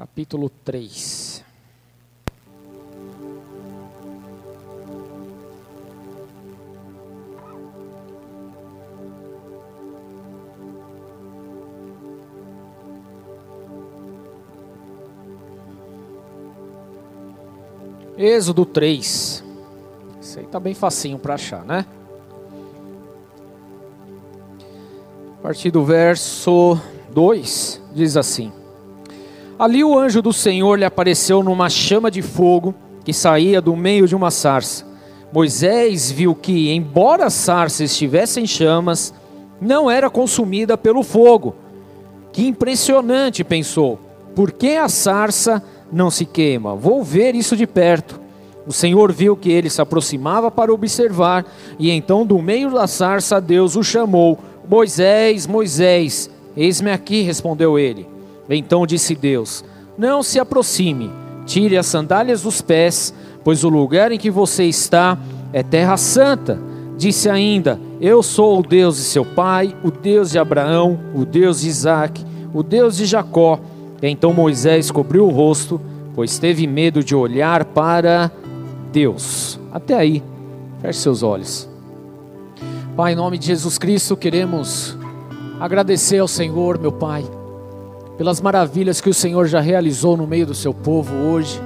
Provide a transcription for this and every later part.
capítulo 3. Êxodo 3. Isso aí tá bem facinho para achar, né? A partir do verso 2, diz assim: Ali o anjo do Senhor lhe apareceu numa chama de fogo que saía do meio de uma sarça. Moisés viu que, embora a sarça estivesse em chamas, não era consumida pelo fogo. Que impressionante, pensou, por que a sarça não se queima? Vou ver isso de perto. O Senhor viu que ele se aproximava para observar, e então do meio da sarça Deus o chamou: Moisés, Moisés. Eis-me aqui, respondeu ele. Então disse Deus: Não se aproxime, tire as sandálias dos pés, pois o lugar em que você está é terra santa. Disse ainda: Eu sou o Deus de seu pai, o Deus de Abraão, o Deus de Isaac, o Deus de Jacó. Então Moisés cobriu o rosto, pois teve medo de olhar para Deus. Até aí, feche seus olhos. Pai, em nome de Jesus Cristo, queremos agradecer ao Senhor, meu Pai, pelas maravilhas que o Senhor já realizou no meio do seu povo hoje,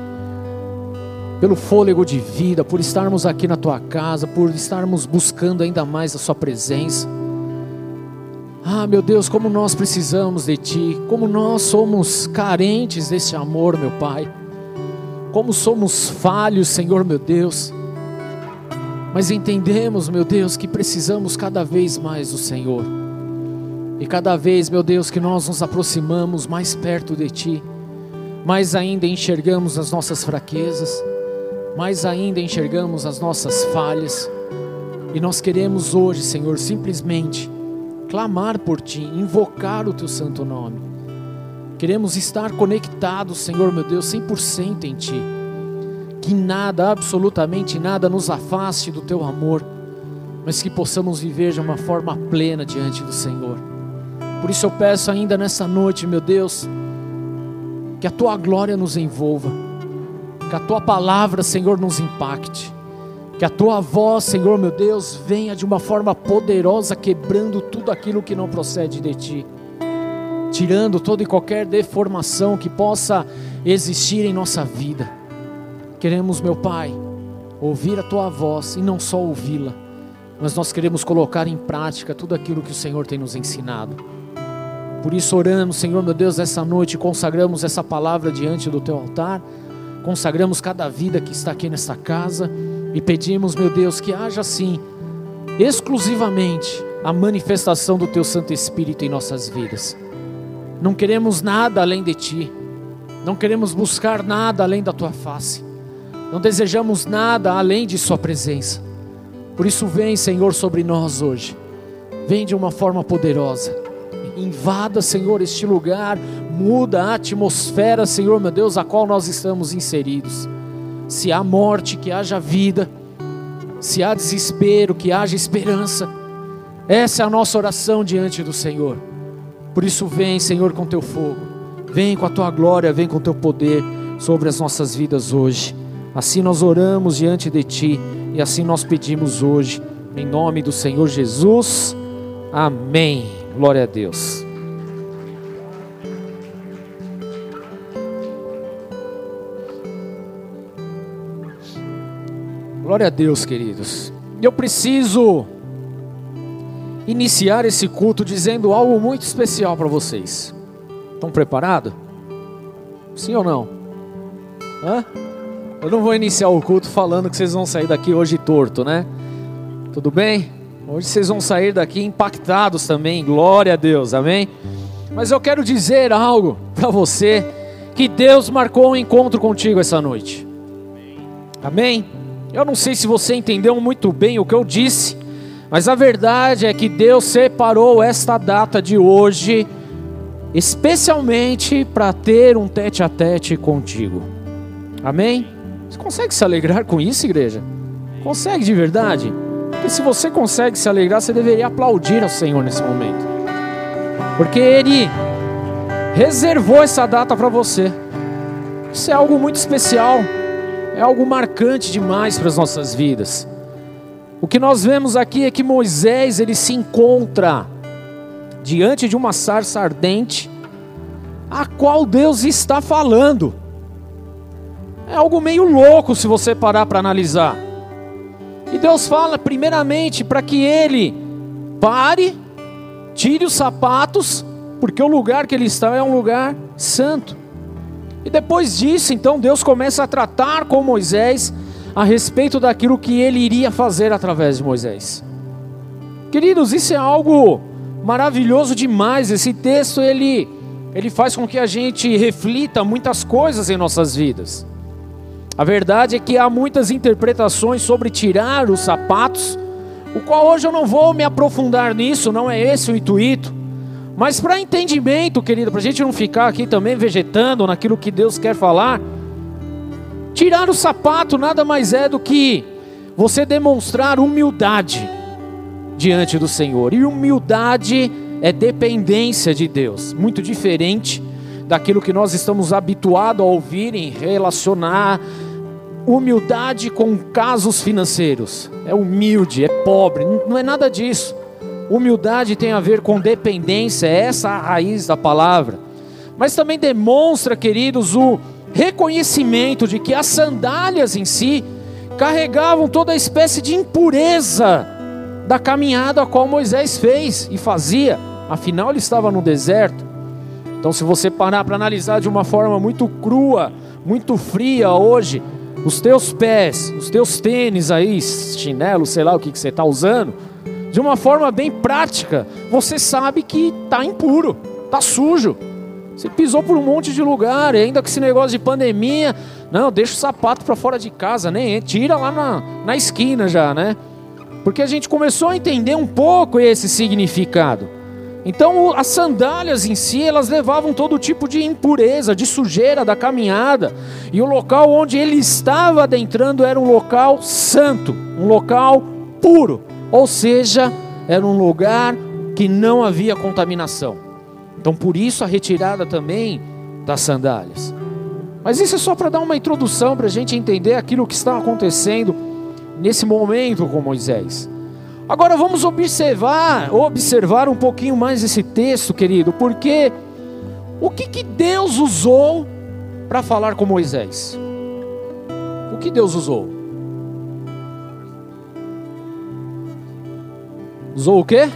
pelo fôlego de vida, por estarmos aqui na Tua casa, por estarmos buscando ainda mais a Sua presença. Ah, meu Deus, como nós precisamos de Ti, como nós somos carentes deste amor, meu Pai, como somos falhos, Senhor, meu Deus, mas entendemos, meu Deus, que precisamos cada vez mais do Senhor, e cada vez, meu Deus, que nós nos aproximamos mais perto de Ti, mais ainda enxergamos as nossas fraquezas, mais ainda enxergamos as nossas falhas, e nós queremos hoje, Senhor, simplesmente clamar por Ti, invocar o Teu santo nome. Queremos estar conectados, Senhor meu Deus, 100% em Ti. Que nada, absolutamente nada, nos afaste do Teu amor, mas que possamos viver de uma forma plena diante do Senhor. Por isso eu peço ainda nessa noite, meu Deus, que a Tua glória nos envolva, que a Tua palavra, Senhor, nos impacte, que a Tua voz, Senhor meu Deus, venha de uma forma poderosa, quebrando tudo aquilo que não procede de Ti, tirando toda e qualquer deformação que possa existir em nossa vida. Queremos, meu Pai, ouvir a Tua voz, e não só ouvi-la, mas nós queremos colocar em prática tudo aquilo que o Senhor tem nos ensinado. Por isso oramos, Senhor meu Deus, essa noite, consagramos essa palavra diante do Teu altar, consagramos cada vida que está aqui nesta casa, e pedimos, meu Deus, que haja sim, exclusivamente, a manifestação do Teu Santo Espírito em nossas vidas. Não queremos nada além de Ti, não queremos buscar nada além da Tua face, não desejamos nada além de Sua presença. Por isso vem, Senhor, sobre nós hoje, vem de uma forma poderosa, invada, Senhor, este lugar, muda a atmosfera, Senhor, meu Deus, a qual nós estamos inseridos. Se há morte, que haja vida. Se há desespero, que haja esperança. Essa é a nossa oração diante do Senhor. Por isso vem, Senhor, com Teu fogo. Vem com a Tua glória, vem com Teu poder sobre as nossas vidas hoje. Assim nós oramos diante de Ti, e assim nós pedimos hoje, em nome do Senhor Jesus. Amém. Glória a Deus. Glória a Deus, queridos. Eu preciso iniciar esse culto dizendo algo muito especial para vocês. Estão preparados? Sim ou não? Hã? Eu não vou iniciar o culto falando que vocês vão sair daqui hoje torto, né? Tudo bem? Hoje vocês vão sair daqui impactados também. Glória a Deus, amém? Mas eu quero dizer algo para você, que Deus marcou um encontro contigo essa noite. Amém? Eu não sei se você entendeu muito bem o que eu disse, mas a verdade é que Deus separou esta data de hoje especialmente para ter um tete-a-tete contigo. Amém? Você consegue se alegrar com isso, igreja? Consegue de verdade? Porque se você consegue se alegrar, você deveria aplaudir ao Senhor nesse momento, porque Ele reservou essa data para você. Isso é algo muito especial, é algo marcante demais para as nossas vidas. O que nós vemos aqui é que Moisés, ele se encontra diante de uma sarça ardente, a qual Deus está falando. É algo meio louco se você parar para analisar. E Deus fala primeiramente para que ele pare, tire os sapatos, porque o lugar que ele está é um lugar santo. E depois disso, então, Deus começa a tratar com Moisés a respeito daquilo que ele iria fazer através de Moisés. Queridos, isso é algo maravilhoso demais. Esse texto, ele faz com que a gente reflita muitas coisas em nossas vidas. A verdade é que há muitas interpretações sobre tirar os sapatos, o qual hoje eu não vou me aprofundar nisso, não é esse o intuito. Mas para entendimento, querido, para a gente não ficar aqui também vegetando naquilo que Deus quer falar, tirar o sapato nada mais é do que você demonstrar humildade diante do Senhor. E humildade é dependência de Deus, muito diferente daquilo que nós estamos habituados a ouvir em relacionar humildade com casos financeiros. É humilde, é pobre, não é nada disso. Humildade tem a ver com dependência, é essa a raiz da palavra. Mas também demonstra, queridos, o reconhecimento de que as sandálias em si carregavam toda a espécie de impureza da caminhada a qual Moisés fez e fazia. Afinal, ele estava no deserto. Então, se você parar para analisar de uma forma muito crua, muito fria hoje, os teus pés, os teus tênis aí, chinelo, sei lá o que você está usando, de uma forma bem prática, você sabe que está impuro, está sujo. Você pisou por um monte de lugar, ainda com esse negócio de pandemia, não, deixa o sapato para fora de casa, nem tira lá na esquina já, né? Porque a gente começou a entender um pouco esse significado. Então as sandálias em si, elas levavam todo tipo de impureza, de sujeira da caminhada. E o local onde ele estava adentrando era um local santo, um local puro. Ou seja, era um lugar que não havia contaminação. Então por isso a retirada também das sandálias. Mas isso é só para dar uma introdução, para a gente entender aquilo que está acontecendo nesse momento com Moisés. Agora vamos observar um pouquinho mais esse texto, querido, porque o que Deus usou para falar com Moisés? O que Deus usou? Usou o quê?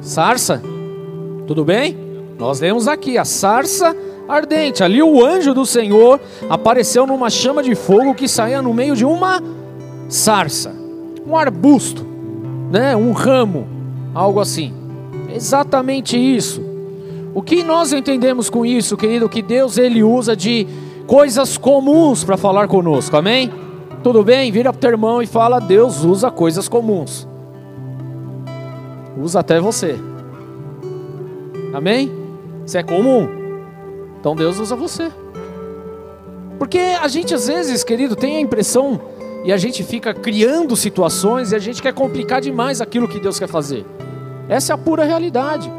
Sarça? Tudo bem? Nós lemos aqui a sarça ardente. Ali o anjo do Senhor apareceu numa chama de fogo que saía no meio de uma sarça, um arbusto, né? Um ramo, algo assim. Exatamente isso. O que nós entendemos com isso, querido? Que Deus, ele usa de coisas comuns para falar conosco, amém? Tudo bem? Vira pro teu irmão e fala: Deus usa coisas comuns. Usa até você. Amém? Você é comum? Então Deus usa você. Porque a gente às vezes, querido, tem a impressão, e a gente fica criando situações, e a gente quer complicar demais aquilo que Deus quer fazer. Essa é a pura realidade.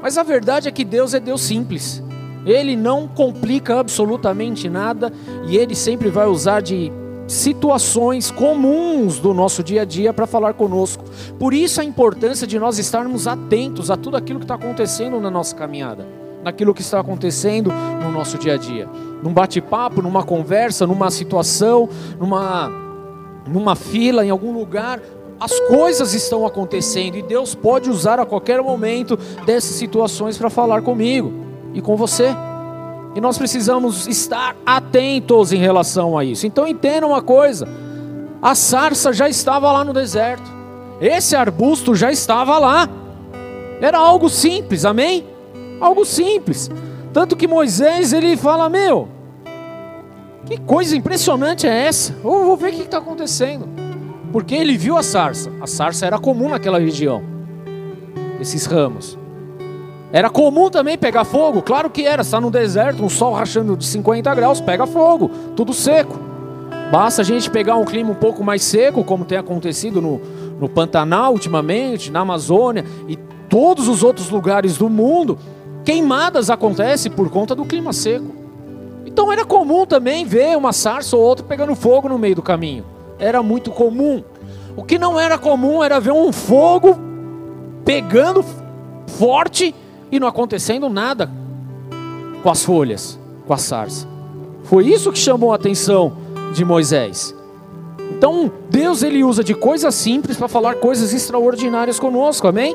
Mas a verdade é que Deus é Deus simples. Ele não complica absolutamente nada, e Ele sempre vai usar de situações comuns do nosso dia a dia para falar conosco. Por isso a importância de nós estarmos atentos a tudo aquilo que está acontecendo na nossa caminhada, naquilo que está acontecendo no nosso dia a dia. Num bate-papo, numa conversa, numa situação, numa fila, em algum lugar, as coisas estão acontecendo e Deus pode usar a qualquer momento dessas situações para falar comigo e com você. E nós precisamos estar atentos em relação a isso. Então entenda uma coisa: a sarça já estava lá no deserto, esse arbusto já estava lá, era algo simples, amém? Algo simples. Tanto que Moisés, ele fala: meu, que coisa impressionante é essa? Eu vou ver o que está acontecendo. Porque ele viu a sarça. A sarça era comum naquela região, esses ramos. Era comum também pegar fogo? Claro que era, está no deserto, um sol rachando de 50 graus, pega fogo, tudo seco. Basta a gente pegar um clima um pouco mais seco, como tem acontecido no Pantanal ultimamente, na Amazônia e todos os outros lugares do mundo. Queimadas acontecem por conta do clima seco. E Então era comum também ver uma sarça ou outra pegando fogo no meio do caminho. Era muito comum. O que não era comum era ver um fogo pegando forte e não acontecendo nada com as folhas, com a sarça. Foi isso que chamou a atenção de Moisés. Então Deus, ele usa de coisas simples para falar coisas extraordinárias conosco, amém?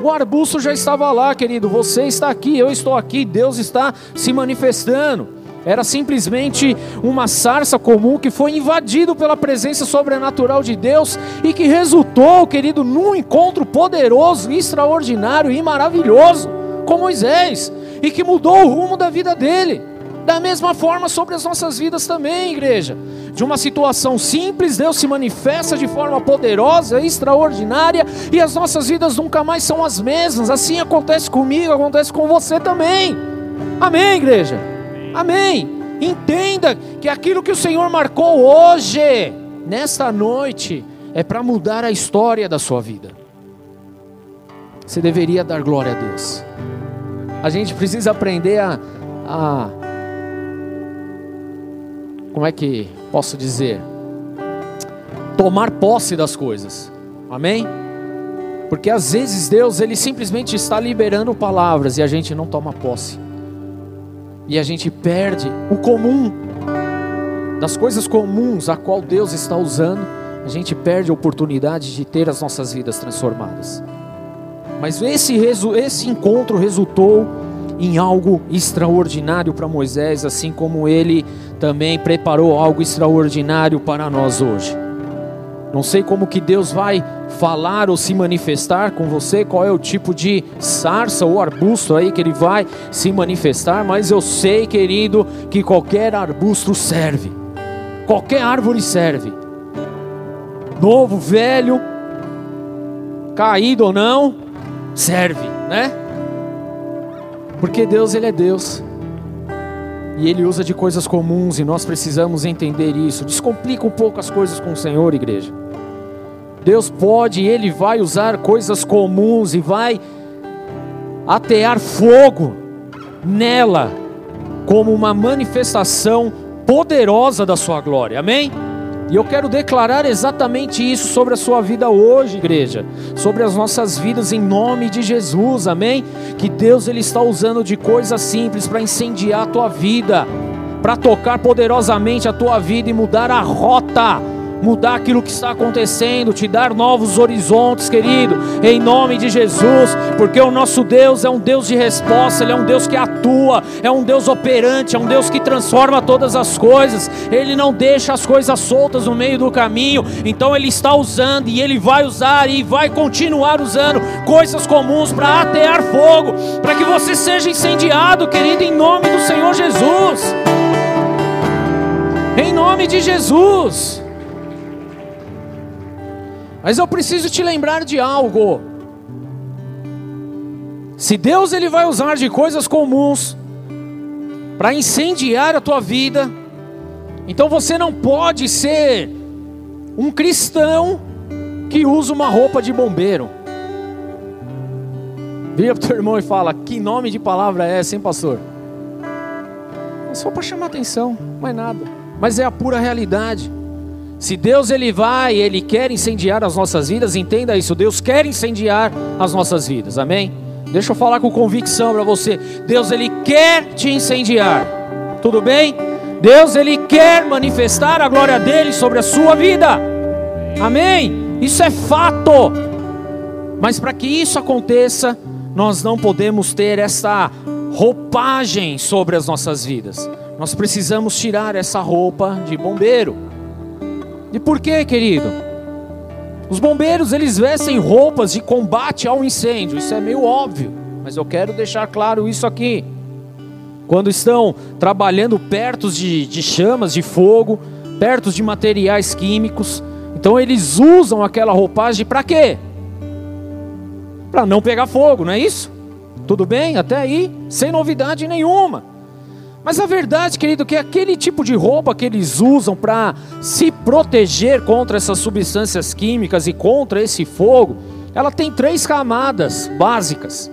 O arbusto já estava lá, querido, você está aqui, eu estou aqui, Deus está se manifestando. Era simplesmente uma sarça comum que foi invadido pela presença sobrenatural de Deus e que resultou, querido, num encontro poderoso, extraordinário e maravilhoso com Moisés e que mudou o rumo da vida dele. Da mesma forma sobre as nossas vidas também, igreja. De uma situação simples, Deus se manifesta de forma poderosa, extraordinária, e as nossas vidas nunca mais são as mesmas. Assim acontece comigo, acontece com você também. Amém, igreja? Amém. Entenda que aquilo que o Senhor marcou hoje, nesta noite, é para mudar a história da sua vida. Você deveria dar glória a Deus. A gente precisa aprender a como é que posso dizer? Tomar posse das coisas. Amém? Porque às vezes Deus, ele simplesmente está liberando palavras e a gente não toma posse. E a gente perde o comum, das coisas comuns a qual Deus está usando, a gente perde a oportunidade de ter as nossas vidas transformadas. Mas esse encontro resultou em algo extraordinário para Moisés, assim como ele também preparou algo extraordinário para nós hoje. Não sei como que Deus vai falar ou se manifestar com você, qual é o tipo de sarça ou arbusto aí que ele vai se manifestar, mas eu sei, querido, que qualquer arbusto serve, qualquer árvore serve, novo, velho, caído ou não, serve, né? Porque Deus, ele é Deus. E ele usa de coisas comuns e nós precisamos entender isso. Descomplica um pouco as coisas com o Senhor, igreja. Deus pode e ele vai usar coisas comuns e vai atear fogo nela como uma manifestação poderosa da sua glória. Amém? E eu quero declarar exatamente isso sobre a sua vida hoje, igreja. Sobre as nossas vidas em nome de Jesus, amém? Que Deus, ele está usando de coisas simples para incendiar a tua vida. Para tocar poderosamente a tua vida e mudar a rota. Mudar aquilo que está acontecendo, te dar novos horizontes, querido, em nome de Jesus, porque o nosso Deus é um Deus de resposta, ele é um Deus que atua, é um Deus operante, é um Deus que transforma todas as coisas, ele não deixa as coisas soltas no meio do caminho, então ele está usando e ele vai usar e vai continuar usando coisas comuns para atear fogo, para que você seja incendiado, querido, em nome do Senhor Jesus, em nome de Jesus. Mas eu preciso te lembrar de algo. Se Deus, ele vai usar de coisas comuns para incendiar a tua vida, então você não pode ser um cristão que usa uma roupa de bombeiro. Vira para o teu irmão e fala: que nome de palavra é essa, hein, pastor? É só para chamar atenção, não é nada. Mas é a pura realidade. Se Deus, ele vai, ele quer incendiar as nossas vidas, entenda isso, Deus quer incendiar as nossas vidas, amém? Deixa eu falar com convicção para você, Deus, ele quer te incendiar, tudo bem? Deus, ele quer manifestar a glória dele sobre a sua vida, amém? Isso é fato, mas para que isso aconteça, nós não podemos ter essa roupagem sobre as nossas vidas, nós precisamos tirar essa roupa de bombeiro. E por quê, querido? Os bombeiros, eles vestem roupas de combate ao incêndio. Isso é meio óbvio, mas eu quero deixar claro isso aqui. Quando estão trabalhando perto de chamas, de fogo, perto de materiais químicos, então eles usam aquela roupagem para quê? Para não pegar fogo, não é isso? Tudo bem? Até aí, sem novidade nenhuma. Mas a verdade, querido, que aquele tipo de roupa que eles usam para se proteger contra essas substâncias químicas e contra esse fogo, ela tem 3 camadas básicas.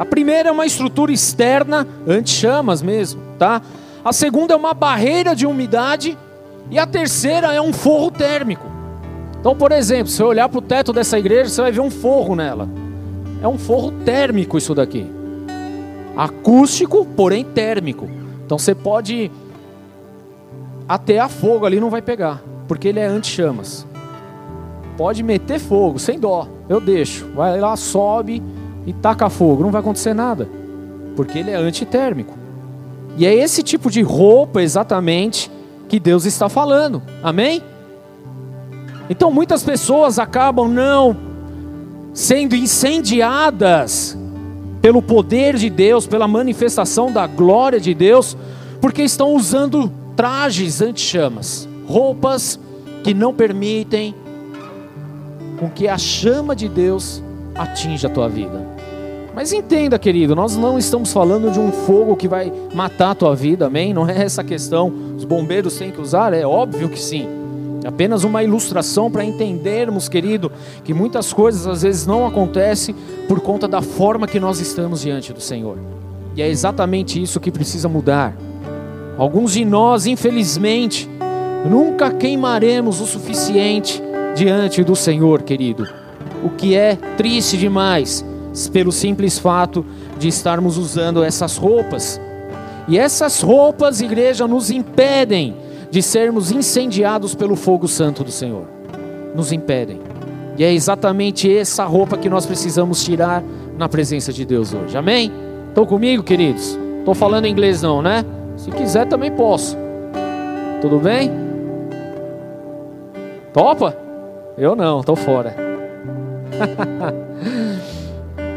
A primeira é uma estrutura externa, anti-chamas mesmo, tá? a segunda é uma barreira de umidade, e a terceira é um forro térmico. Então, por exemplo, se você olhar para o teto dessa igreja, você vai ver um forro nela. É um forro térmico isso daqui. Acústico, porém térmico. Então você pode atear fogo ali, não vai pegar, porque ele é anti-chamas. Pode meter fogo, sem dó, eu deixo. Vai lá, sobe e taca fogo, não vai acontecer nada, porque ele é antitérmico. E é esse tipo de roupa exatamente que Deus está falando, amém? Então muitas pessoas acabam não sendo incendiadas pelo poder de Deus, pela manifestação da glória de Deus, porque estão usando trajes anti-chamas, roupas que não permitem com que a chama de Deus atinja a tua vida. Mas entenda, querido, nós não estamos falando de um fogo que vai matar a tua vida, amém? Não é essa a questão. Os bombeiros têm que usar? É óbvio que sim. É apenas uma ilustração para entendermos, querido, que muitas coisas às vezes não acontecem por conta da forma que nós estamos diante do Senhor. E é exatamente isso que precisa mudar. Alguns de nós, infelizmente, nunca queimaremos o suficiente diante do Senhor, querido. O que é triste demais, pelo simples fato de estarmos usando essas roupas. E essas roupas, igreja, nos impedem de sermos incendiados pelo fogo santo do Senhor. Nos impedem. E é exatamente essa roupa que nós precisamos tirar na presença de Deus hoje. Amém? Estão comigo, queridos? Estou falando inglês não, né? Se quiser também posso. Tudo bem? Topa? Eu não, estou fora.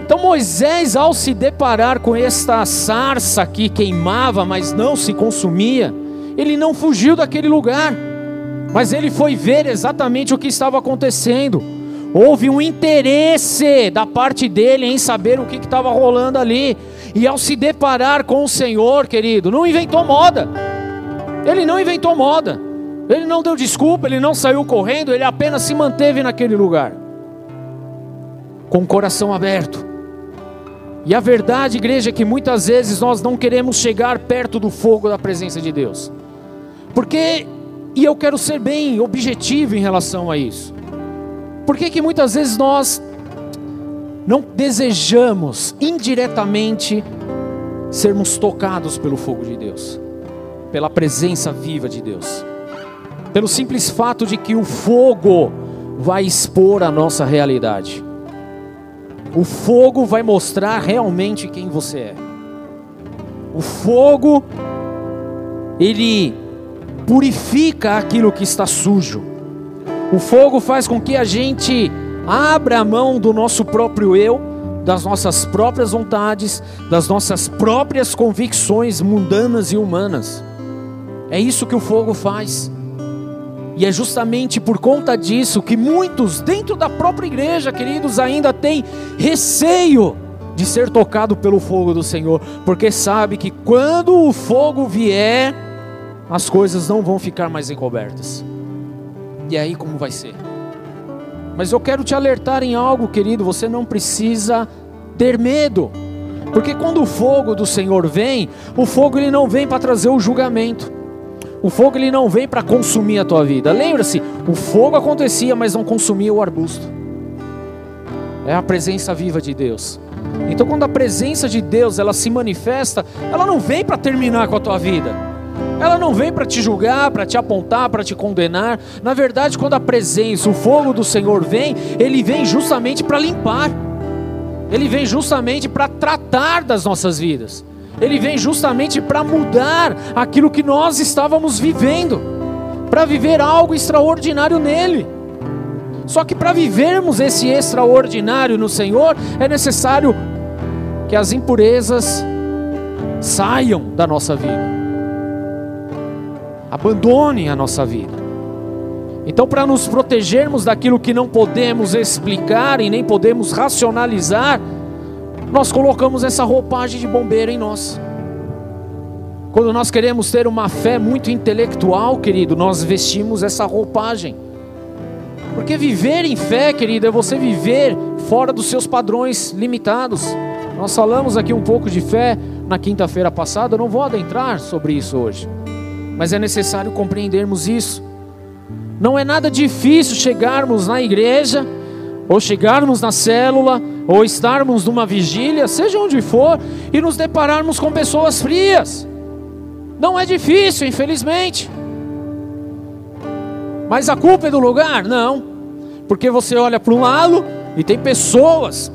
Então Moisés, ao se deparar com esta sarça que queimava, mas não se consumia, ele não fugiu daquele lugar, mas ele foi ver exatamente o que estava acontecendo. Houve um interesse da parte dele em saber o que estava rolando ali. E ao se deparar com o Senhor, querido, não inventou moda. Ele não inventou moda. Ele não deu desculpa, ele não saiu correndo, ele apenas se manteve naquele lugar, com o coração aberto. E a verdade, igreja, é que muitas vezes nós não queremos chegar perto do fogo da presença de Deus. Porque, e eu quero ser bem objetivo em relação a isso, por que muitas vezes nós não desejamos indiretamente sermos tocados pelo fogo de Deus, pela presença viva de Deus? Pelo simples fato de que o fogo vai expor a nossa realidade. O fogo vai mostrar realmente quem você é. O fogo, ele purifica aquilo que está sujo. O fogo faz com que a gente abra a mão do nosso próprio eu, das nossas próprias vontades, das nossas próprias convicções mundanas e humanas. É isso que o fogo faz. E é justamente por conta disso que muitos dentro da própria igreja, queridos, ainda têm receio de ser tocado pelo fogo do Senhor, porque sabe que quando o fogo vier, as coisas não vão ficar mais encobertas. E aí como vai ser? Mas eu quero te alertar em algo, querido, você não precisa ter medo, porque quando o fogo do Senhor vem, o fogo ele não vem para trazer o julgamento. O fogo ele não vem para consumir a tua vida. Lembra-se, o fogo acontecia, mas não consumia o arbusto. É a presença viva de Deus. Então quando a presença de Deus ela se manifesta, ela não vem para terminar com a tua vida. Ela não vem para te julgar, para te apontar, para te condenar. Na verdade, quando a presença, o fogo do Senhor vem, ele vem justamente para limpar. Ele vem justamente para tratar das nossas vidas. Ele vem justamente para mudar aquilo que nós estávamos vivendo, para viver algo extraordinário nele. Só que para vivermos esse extraordinário no Senhor, é necessário que as impurezas saiam da nossa vida, abandonem a nossa vida. Então, para nos protegermos daquilo que não podemos explicar e nem podemos racionalizar, nós colocamos essa roupagem de bombeiro em nós. Quando nós queremos ter uma fé muito intelectual, querido, nós vestimos essa roupagem. Porque viver em fé, querido, é você viver fora dos seus padrões limitados. Nós falamos aqui um pouco de fé na quinta-feira passada, eu não vou adentrar sobre isso hoje, mas é necessário compreendermos isso. Não é nada difícil chegarmos na igreja, ou chegarmos na célula, ou estarmos numa vigília, seja onde for, e nos depararmos com pessoas frias. Não é difícil, infelizmente. Mas a culpa é do lugar? Não. Porque você olha para um lado e tem pessoas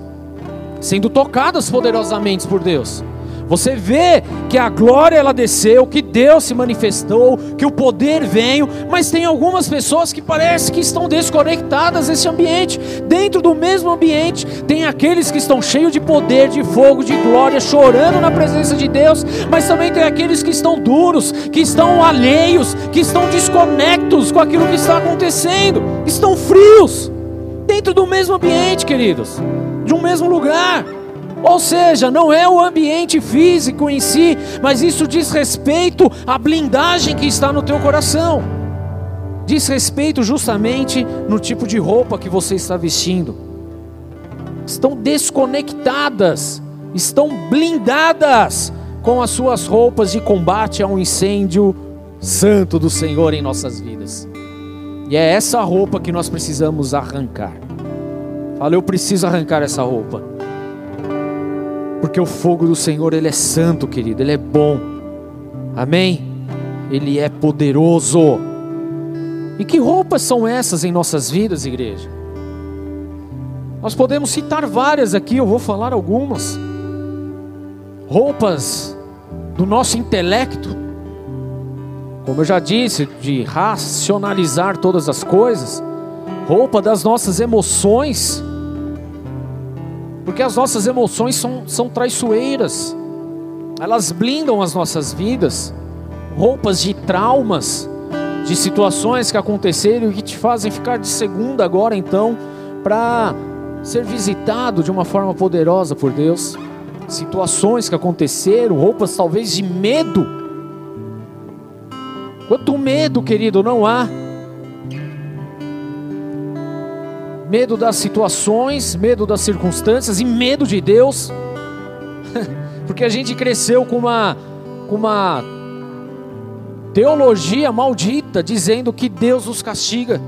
sendo tocadas poderosamente por Deus. Você vê que a glória ela desceu, que Deus se manifestou, que o poder veio, mas tem algumas pessoas que parece que estão desconectadas desse ambiente. Dentro do mesmo ambiente tem aqueles que estão cheios de poder, de fogo, de glória, chorando na presença de Deus, mas também tem aqueles que estão duros, que estão alheios, que estão desconectos com aquilo que está acontecendo, estão frios, dentro do mesmo ambiente, queridos, de um mesmo lugar. Ou seja, não é o ambiente físico em si, mas isso diz respeito à blindagem que está no teu coração. Diz respeito justamente no tipo de roupa que você está vestindo. Estão desconectadas, estão blindadas com as suas roupas de combate a um incêndio santo do Senhor em nossas vidas. E é essa roupa que nós precisamos arrancar. Fala, eu preciso arrancar essa roupa. Porque o fogo do Senhor, Ele é santo, querido, Ele é bom, amém? Ele é poderoso. E que roupas são essas em nossas vidas, igreja? Nós podemos citar várias aqui, eu vou falar algumas. Roupas do nosso intelecto, como eu já disse, de racionalizar todas as coisas. Roupa das nossas emoções, porque as nossas emoções são traiçoeiras, elas blindam as nossas vidas. Roupas de traumas, de situações que aconteceram e que te fazem ficar de segunda agora então, para ser visitado de uma forma poderosa por Deus. Situações que aconteceram, roupas talvez de medo. Quanto medo, querido, não há? Medo das situações, medo das circunstâncias e medo de Deus. Porque a gente cresceu com uma teologia maldita, dizendo que Deus nos castiga.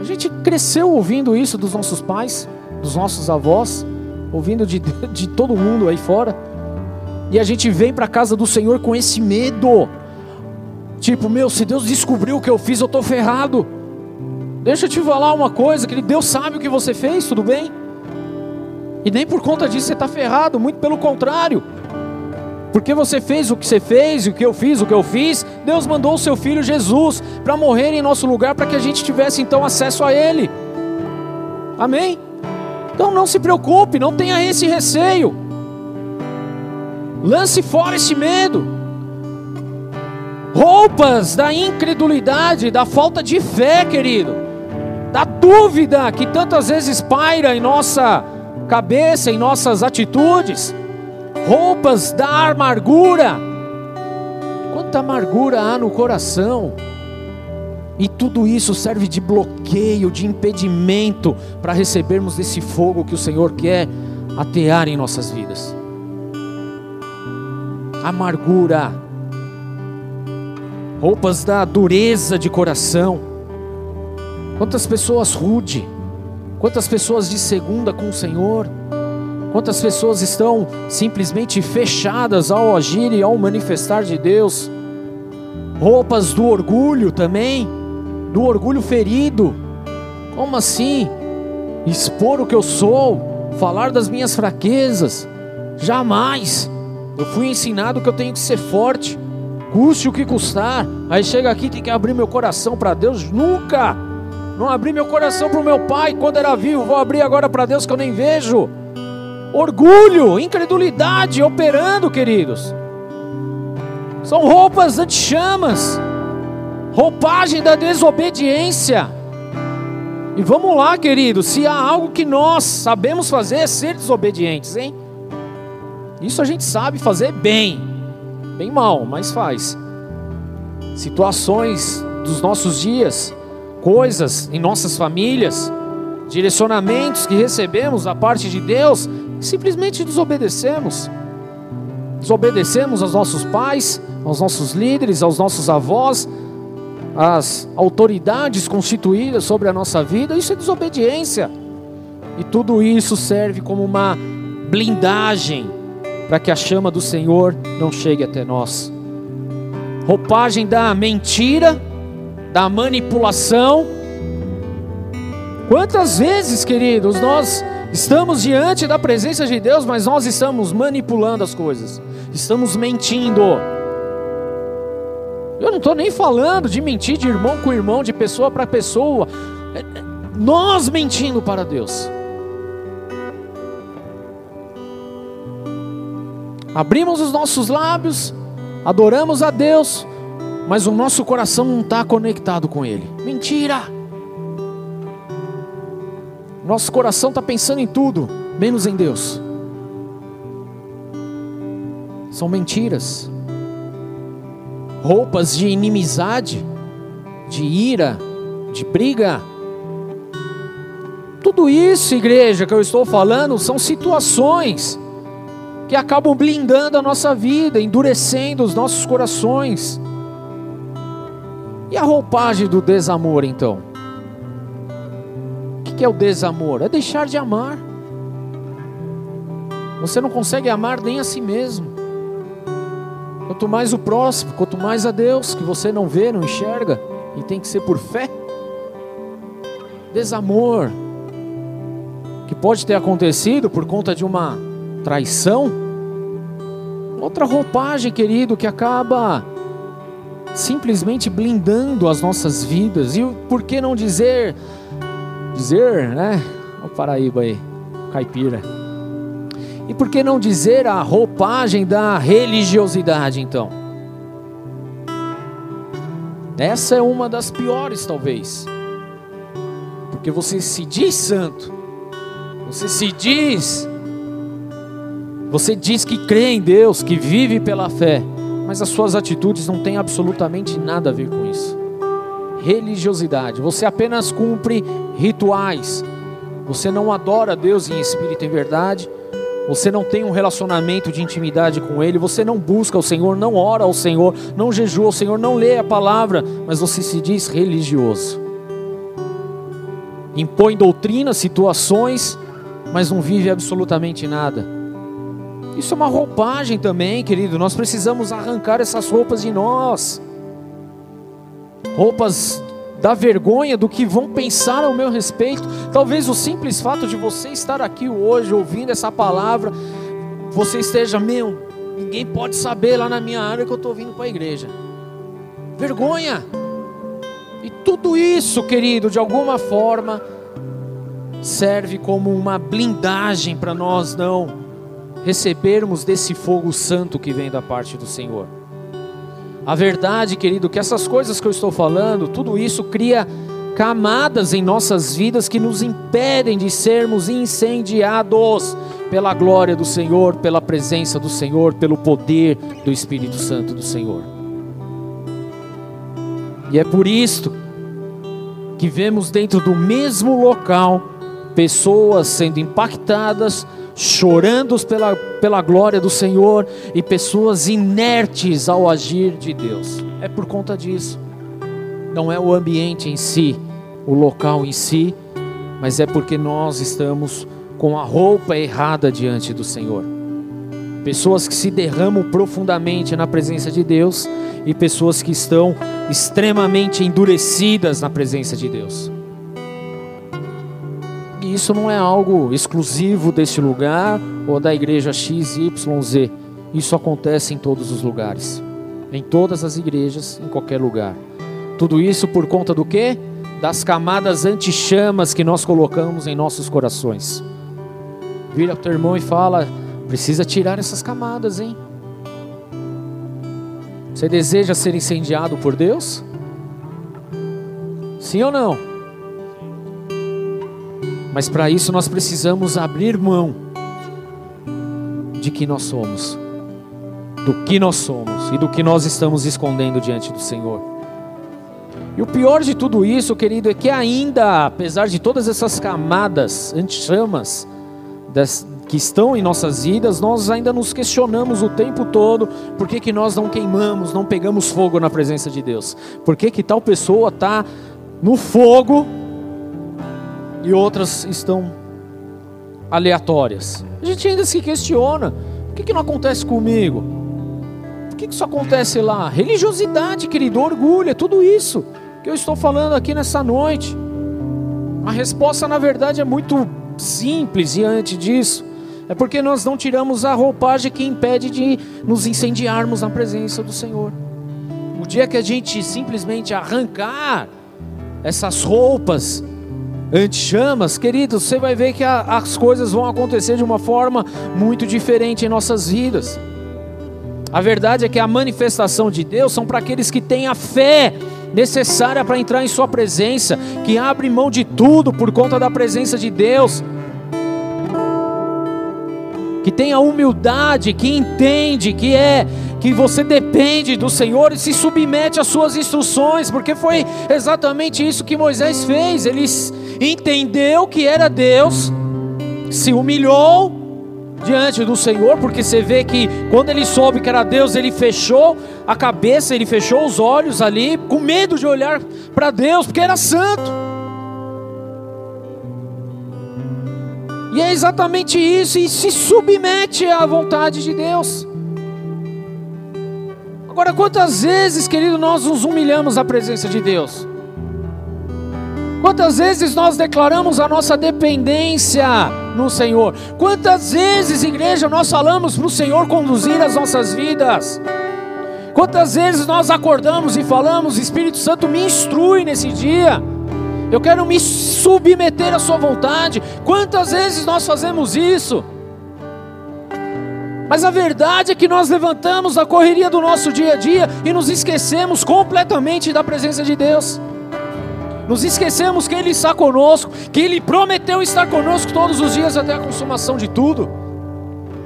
A gente cresceu ouvindo isso dos nossos pais, dos nossos avós, ouvindo de todo mundo aí fora. E a gente vem para a casa do Senhor com esse medo. Tipo, meu, se Deus descobriu o que eu fiz, eu estou ferrado. Deixa eu te falar uma coisa, que Deus sabe o que você fez, tudo bem? E nem por conta disso você está ferrado, muito pelo contrário. Porque você fez o que você fez, o que eu fiz, o que eu fiz. Deus mandou o seu Filho Jesus para morrer em nosso lugar, para que a gente tivesse então acesso a Ele. Amém? Então não se preocupe, não tenha esse receio. Lance fora esse medo. Roupas da incredulidade, da falta de fé, querido. Da dúvida que tantas vezes paira em nossa cabeça, em nossas atitudes. Roupas da amargura. Quanta amargura há no coração. E tudo isso serve de bloqueio, de impedimento, para recebermos desse fogo que o Senhor quer atear em nossas vidas. Amargura. Roupas da dureza de coração. Quantas pessoas rude, quantas pessoas de segunda com o Senhor, quantas pessoas estão simplesmente fechadas ao agir e ao manifestar de Deus. Roupas do orgulho também, do orgulho ferido. Como assim? Expor o que eu sou, falar das minhas fraquezas? Jamais. Eu fui ensinado que eu tenho que ser forte, custe o que custar. Aí chega aqui, tem que abrir meu coração para Deus? Nunca! Não abri meu coração para o meu pai quando era vivo, vou abrir agora para Deus que eu nem vejo. Orgulho, incredulidade operando, queridos. São roupas anti-chamas, roupagem da desobediência. E vamos lá, queridos, se há algo que nós sabemos fazer é ser desobedientes, hein? Isso a gente sabe fazer bem, bem mal, mas faz. Situações dos nossos dias, coisas em nossas famílias, direcionamentos que recebemos da parte de Deus, simplesmente desobedecemos. desobedecemos aos nossos pais, aos nossos líderes, aos nossos avós, às autoridades constituídas sobre a nossa vida, isso é desobediência. E tudo isso serve como uma blindagem para que a chama do Senhor não chegue até nós. Roupagem da mentira, da manipulação. Quantas vezes, queridos, nós estamos diante da presença de Deus, mas nós estamos manipulando as coisas, estamos mentindo. Eu não estou nem falando de mentir de irmão com irmão, de pessoa para pessoa, nós mentindo para Deus. Abrimos os nossos lábios, adoramos a Deus, mas o nosso coração não está conectado com Ele. Mentira! Nosso coração está pensando em tudo, menos em Deus. São mentiras. Roupas de inimizade, de ira, de briga. Tudo isso, igreja, que eu estou falando, são situações que acabam blindando a nossa vida, endurecendo os nossos corações. E a roupagem do desamor, então? O que é o desamor? É deixar de amar. Você não consegue amar nem a si mesmo, quanto mais o próximo, quanto mais a Deus, que você não vê, não enxerga, e tem que ser por fé. Desamor, que pode ter acontecido por conta de uma traição. Outra roupagem, querido, que acaba simplesmente blindando as nossas vidas. E por que não dizer, né? Olha o Paraíba aí, caipira. E por que não dizer a roupagem da religiosidade, então? Essa é uma das piores, talvez. Porque você se diz santo, você diz que crê em Deus, que vive pela fé, mas as suas atitudes não têm absolutamente nada a ver com isso. Religiosidade, você apenas cumpre rituais, você não adora Deus em espírito e em verdade, você não tem um relacionamento de intimidade com Ele, você não busca o Senhor, não ora ao Senhor, não jejua ao Senhor, não lê a palavra, mas você se diz religioso. Impõe doutrinas, situações, mas não vive absolutamente nada. Isso é uma roupagem também, querido. Nós precisamos arrancar essas roupas de nós. Roupas da vergonha, do que vão pensar ao meu respeito. Talvez o simples fato de você estar aqui hoje, ouvindo essa palavra, você esteja, ninguém pode saber lá na minha área que eu estou vindo para a igreja. Vergonha! E tudo isso, querido, de alguma forma, serve como uma blindagem para nós não recebermos desse fogo santo que vem da parte do Senhor. A verdade, querido, que essas coisas que eu estou falando, tudo isso cria camadas em nossas vidas que nos impedem de sermos incendiados pela glória do Senhor, pela presença do Senhor, pelo poder do Espírito Santo do Senhor. E é por isto que vemos dentro do mesmo local pessoas sendo impactadas, chorando pela glória do Senhor, e pessoas inertes ao agir de Deus. É por conta disso. Não é o ambiente em si, o local em si, mas é porque nós estamos com a roupa errada diante do Senhor. Pessoas que se derramam profundamente na presença de Deus, e pessoas que estão extremamente endurecidas na presença de Deus. E isso não é algo exclusivo deste lugar ou da igreja XYZ. Isso acontece em todos os lugares, em todas as igrejas, em qualquer lugar. Tudo isso por conta do quê? Das camadas anti-chamas que nós colocamos em nossos corações. Vira pro teu irmão e fala: precisa tirar essas camadas, hein? Você deseja ser incendiado por Deus? Sim ou não? Mas para isso nós precisamos abrir mão de quem nós somos, do que nós somos e do que nós estamos escondendo diante do Senhor. E o pior de tudo isso, querido, é que ainda, apesar de todas essas camadas anti-chamas que estão em nossas vidas, nós ainda nos questionamos o tempo todo, por que que nós não queimamos, não pegamos fogo na presença de Deus? Por que que tal pessoa está no fogo e outras estão aleatórias? A gente ainda se questiona, por que que não acontece comigo? Por que que isso acontece lá? Religiosidade, querido, orgulho, é tudo isso que eu estou falando aqui nessa noite. A resposta, na verdade, é muito simples diante disso. É porque nós não tiramos a roupagem que impede de nos incendiarmos na presença do Senhor. O dia que a gente simplesmente arrancar essas roupas anti-chamas, querido, você vai ver que as coisas vão acontecer de uma forma muito diferente em nossas vidas. A verdade é que a manifestação de Deus são para aqueles que têm a fé necessária para entrar em sua presença, que abre mão de tudo por conta da presença de Deus, que tem a humildade, que entende que você depende do Senhor e se submete às suas instruções, porque foi exatamente isso que Moisés fez. Ele entendeu que era Deus, se humilhou diante do Senhor, porque você vê que quando ele soube que era Deus, ele fechou a cabeça, ele fechou os olhos ali, com medo de olhar para Deus, porque era santo. E é exatamente isso, e se submete à vontade de Deus. Agora, quantas vezes, querido, nós nos humilhamos à presença de Deus? Quantas vezes nós declaramos a nossa dependência no Senhor? Quantas vezes, igreja, nós falamos para o Senhor conduzir as nossas vidas? Quantas vezes nós acordamos e falamos, Espírito Santo, me instrui nesse dia, eu quero me submeter à sua vontade. Quantas vezes nós fazemos isso? Mas a verdade é que nós levantamos da correria do nosso dia a dia e nos esquecemos completamente da presença de Deus. Nos esquecemos que Ele está conosco, que Ele prometeu estar conosco todos os dias até a consumação de tudo.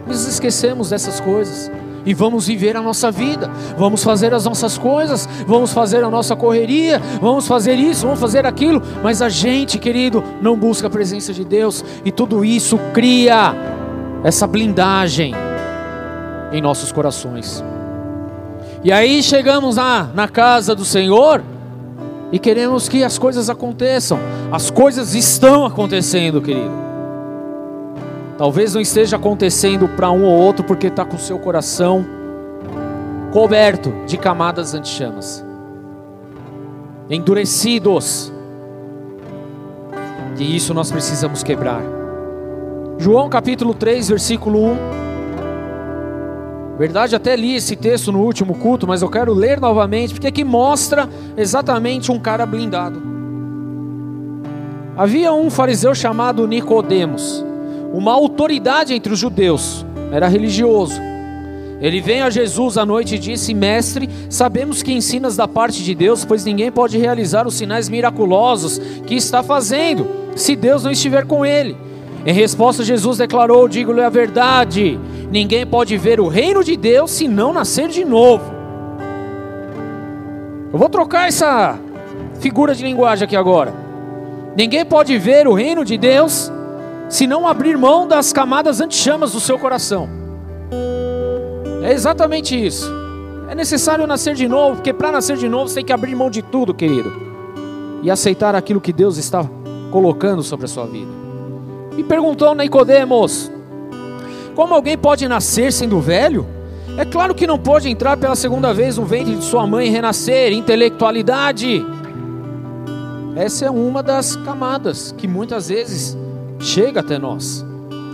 Nos esquecemos dessas coisas e vamos viver a nossa vida, vamos fazer as nossas coisas, vamos fazer a nossa correria, vamos fazer isso, vamos fazer aquilo, mas a gente, querido, não busca a presença de Deus, e tudo isso cria essa blindagem em nossos corações. E aí chegamos na casa do Senhor e queremos que as coisas aconteçam. As coisas estão acontecendo, querido. Talvez não esteja acontecendo para um ou outro, porque está com o seu coração coberto de camadas anti-chamas, endurecidos. E isso nós precisamos quebrar. João capítulo 3, versículo 1. Verdade, até li esse texto no último culto, mas eu quero ler novamente, porque aqui mostra exatamente um cara blindado. Havia um fariseu chamado Nicodemos, uma autoridade entre os judeus, era religioso. Ele veio a Jesus à noite e disse: Mestre, sabemos que ensinas da parte de Deus, pois ninguém pode realizar os sinais miraculosos que está fazendo, se Deus não estiver com ele. Em resposta, Jesus declarou: digo-lhe a verdade, ninguém pode ver o reino de Deus se não nascer de novo. Eu vou trocar essa figura de linguagem aqui agora. Ninguém pode ver o reino de Deus se não abrir mão das camadas anti-chamas do seu coração. É exatamente isso. É necessário nascer de novo, porque para nascer de novo você tem que abrir mão de tudo, querido, e aceitar aquilo que Deus está colocando sobre a sua vida. E perguntou Nicodemos: como alguém pode nascer sendo velho? É claro que não pode entrar pela segunda vez no ventre de sua mãe e renascer. Intelectualidade. Essa é uma das camadas que muitas vezes chega até nós.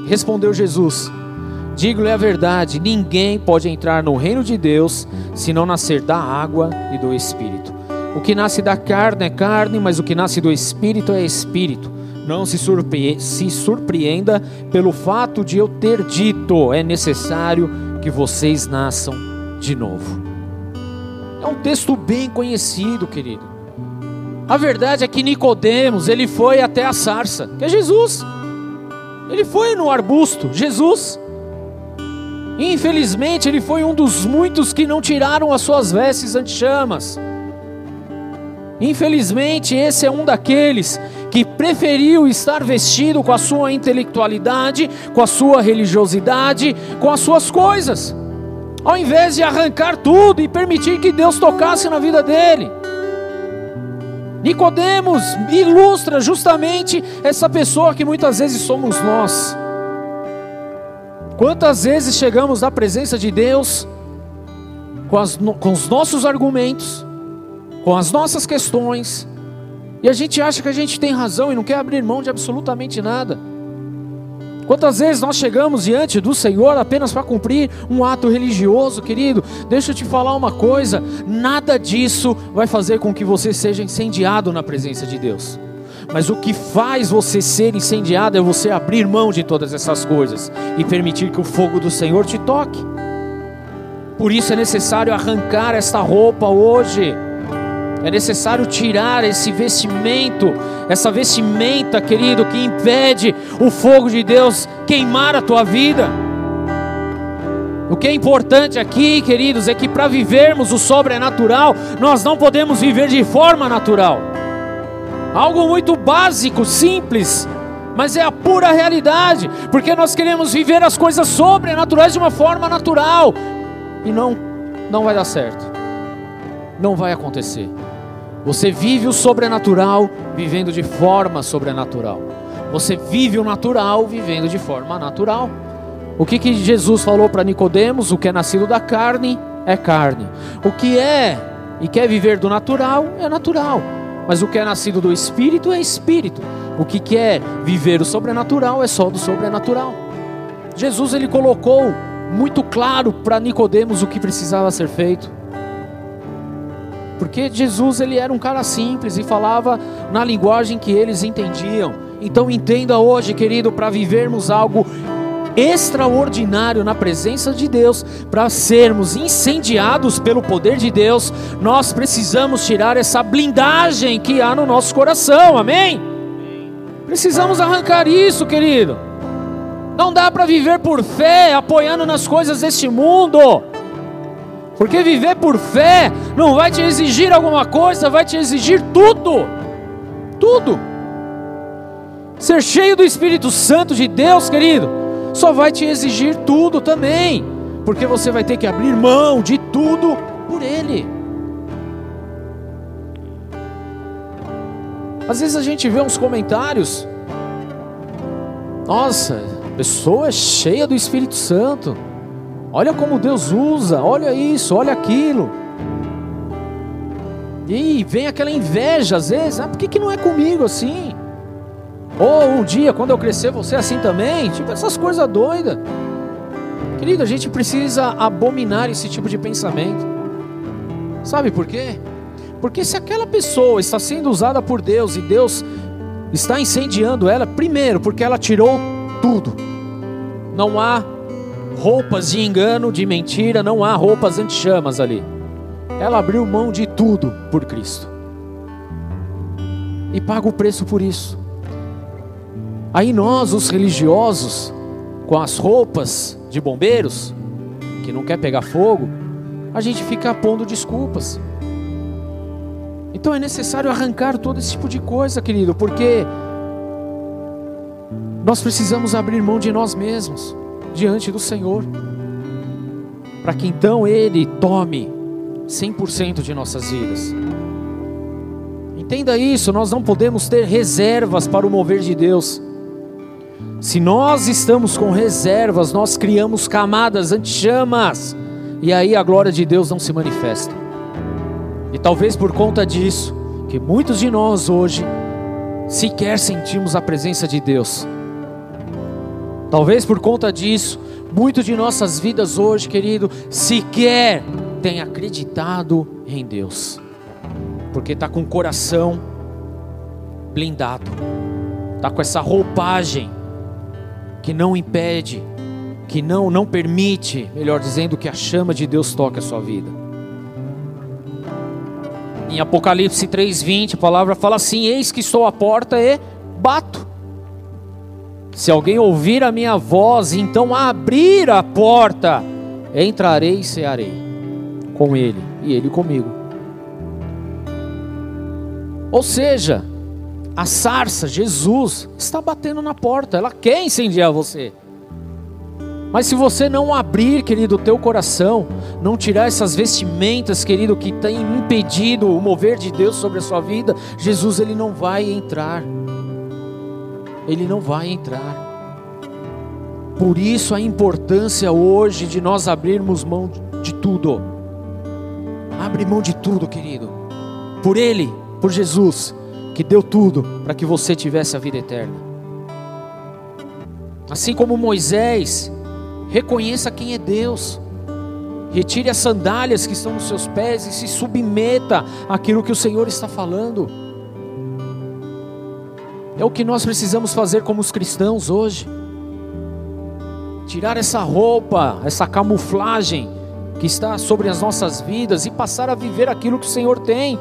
Respondeu Jesus: digo-lhe a verdade, ninguém pode entrar no reino de Deus se não nascer da água e do Espírito. O que nasce da carne é carne, mas o que nasce do Espírito é Espírito. Não se surpreenda pelo fato de eu ter dito: é necessário que vocês nasçam de novo. É um texto bem conhecido, querido. A verdade é que Nicodemos, ele foi até a sarça, que é Jesus. Ele foi no arbusto, Jesus. E, infelizmente, ele foi um dos muitos que não tiraram as suas vestes anti-chamas. Infelizmente, esse é um daqueles que preferiu estar vestido com a sua intelectualidade, com a sua religiosidade, com as suas coisas, ao invés de arrancar tudo e permitir que Deus tocasse na vida dele. Nicodemos ilustra justamente essa pessoa que muitas vezes somos nós. Quantas vezes chegamos na presença de Deus com os nossos argumentos, com as nossas questões, e a gente acha que a gente tem razão e não quer abrir mão de absolutamente nada. Quantas vezes nós chegamos diante do Senhor apenas para cumprir um ato religioso, querido? Deixa eu te falar uma coisa, nada disso vai fazer com que você seja incendiado na presença de Deus. Mas o que faz você ser incendiado é você abrir mão de todas essas coisas e permitir que o fogo do Senhor te toque. Por isso é necessário arrancar esta roupa hoje. É necessário tirar esse vestimento, essa vestimenta, querido, que impede o fogo de Deus queimar a tua vida. O que é importante aqui, queridos, é que para vivermos o sobrenatural, nós não podemos viver de forma natural. Algo muito básico, simples, mas é a pura realidade, porque nós queremos viver as coisas sobrenaturais de uma forma natural, e não vai dar certo, não vai acontecer. Você vive o sobrenatural vivendo de forma sobrenatural. Você vive o natural vivendo de forma natural. O que Jesus falou para Nicodemos? O que é nascido da carne é carne. O que é e quer viver do natural é natural. Mas o que é nascido do Espírito é Espírito. O que quer viver o sobrenatural é só do sobrenatural. Jesus, ele colocou muito claro para Nicodemos o que precisava ser feito. Porque Jesus, ele era um cara simples e falava na linguagem que eles entendiam. Então entenda hoje, querido, para vivermos algo extraordinário na presença de Deus, para sermos incendiados pelo poder de Deus, nós precisamos tirar essa blindagem que há no nosso coração, amém? Precisamos arrancar isso, querido. Não dá para viver por fé, apoiando nas coisas deste mundo. Porque viver por fé não vai te exigir alguma coisa, vai te exigir tudo, tudo. Ser cheio do Espírito Santo de Deus, querido, só vai te exigir tudo também, porque você vai ter que abrir mão de tudo por Ele. Às vezes a gente vê uns comentários, nossa, pessoa é cheia do Espírito Santo. Olha como Deus usa, olha isso, olha aquilo. E vem aquela inveja às vezes, ah, por que não é comigo assim? Ou um dia quando eu crescer você assim também, tipo essas coisas doidas. Querido, a gente precisa abominar esse tipo de pensamento. Sabe por quê? Porque se aquela pessoa está sendo usada por Deus e Deus está incendiando ela, primeiro, porque ela tirou tudo. Não há roupas de engano, de mentira, não há roupas anti-chamas ali. Ela abriu mão de tudo por Cristo. E paga o preço por isso. Aí nós, os religiosos, com as roupas de bombeiros, que não quer pegar fogo, a gente fica pondo desculpas. Então é necessário arrancar todo esse tipo de coisa, querido, porque nós precisamos abrir mão de nós mesmos diante do Senhor, para que então Ele tome 100% de nossas vidas. Entenda isso, nós não podemos ter reservas para o mover de Deus. Se nós estamos com reservas, nós criamos camadas, anti-chamas, e aí a glória de Deus não se manifesta. E talvez por conta disso, que muitos de nós hoje sequer sentimos a presença de Deus. Talvez por conta disso, muito de nossas vidas hoje, querido, sequer tem acreditado em Deus. Porque está com o coração blindado. Está com essa roupagem que não impede, que não permite, melhor dizendo, que a chama de Deus toque a sua vida. Em Apocalipse 3:20, a palavra fala assim: eis que estou à porta e bato. Se alguém ouvir a minha voz, então abrir a porta, entrarei e cearei com ele e ele comigo. Ou seja, A sarça, Jesus, está batendo na porta. Ela quer incendiar você. Mas se você não abrir, querido, o teu coração, não tirar essas vestimentas, querido, que tem impedido o mover de Deus sobre a sua vida, Jesus, Ele não vai entrar. Ele não vai entrar. Por isso a importância hoje de nós abrirmos mão de tudo. Abre mão de tudo, querido. Por Ele, por Jesus, que deu tudo para que você tivesse a vida eterna. Assim como Moisés... reconheça quem é Deus. Retire as sandálias que estão nos seus pés e se submeta àquilo que o Senhor está falando. É o que nós precisamos fazer como os cristãos hoje. Tirar essa roupa, essa camuflagem que está sobre as nossas vidas e passar a viver aquilo que o Senhor tem.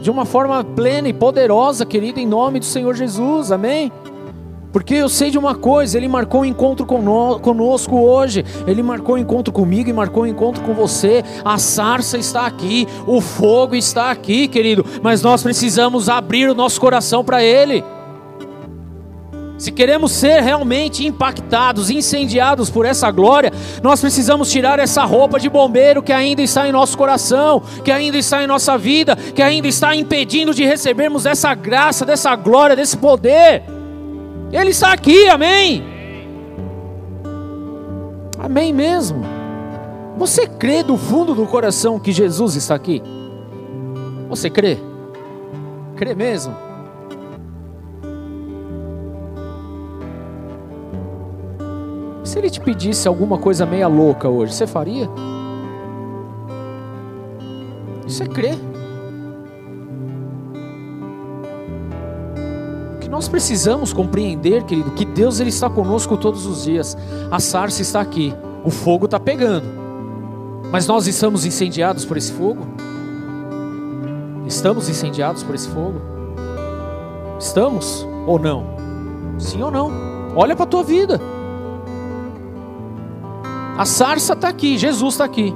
De uma forma plena e poderosa, querido, em nome do Senhor Jesus. Amém? Porque eu sei de uma coisa, Ele marcou um encontro conosco hoje, Ele marcou um encontro comigo e marcou um encontro com você. A sarça está aqui, o fogo está aqui, querido, mas nós precisamos abrir o nosso coração para Ele. Se queremos ser realmente impactados, incendiados por essa glória, nós precisamos tirar essa roupa de bombeiro que ainda está em nosso coração, que ainda está em nossa vida, que ainda está impedindo de recebermos essa graça, dessa glória, desse poder. Ele está aqui, amém? Amém mesmo. Você crê do fundo do coração que Jesus está aqui? Você crê? Crê mesmo? Se Ele te pedisse alguma coisa meia louca hoje, você faria? Você crê? Nós precisamos compreender, querido, que Deus, Ele está conosco todos os dias. A sarça está aqui, o fogo está pegando, mas nós estamos incendiados por esse fogo? Estamos incendiados por esse fogo? Estamos ou não? Sim ou não? Olha para a tua vida. A sarça está aqui, Jesus está aqui.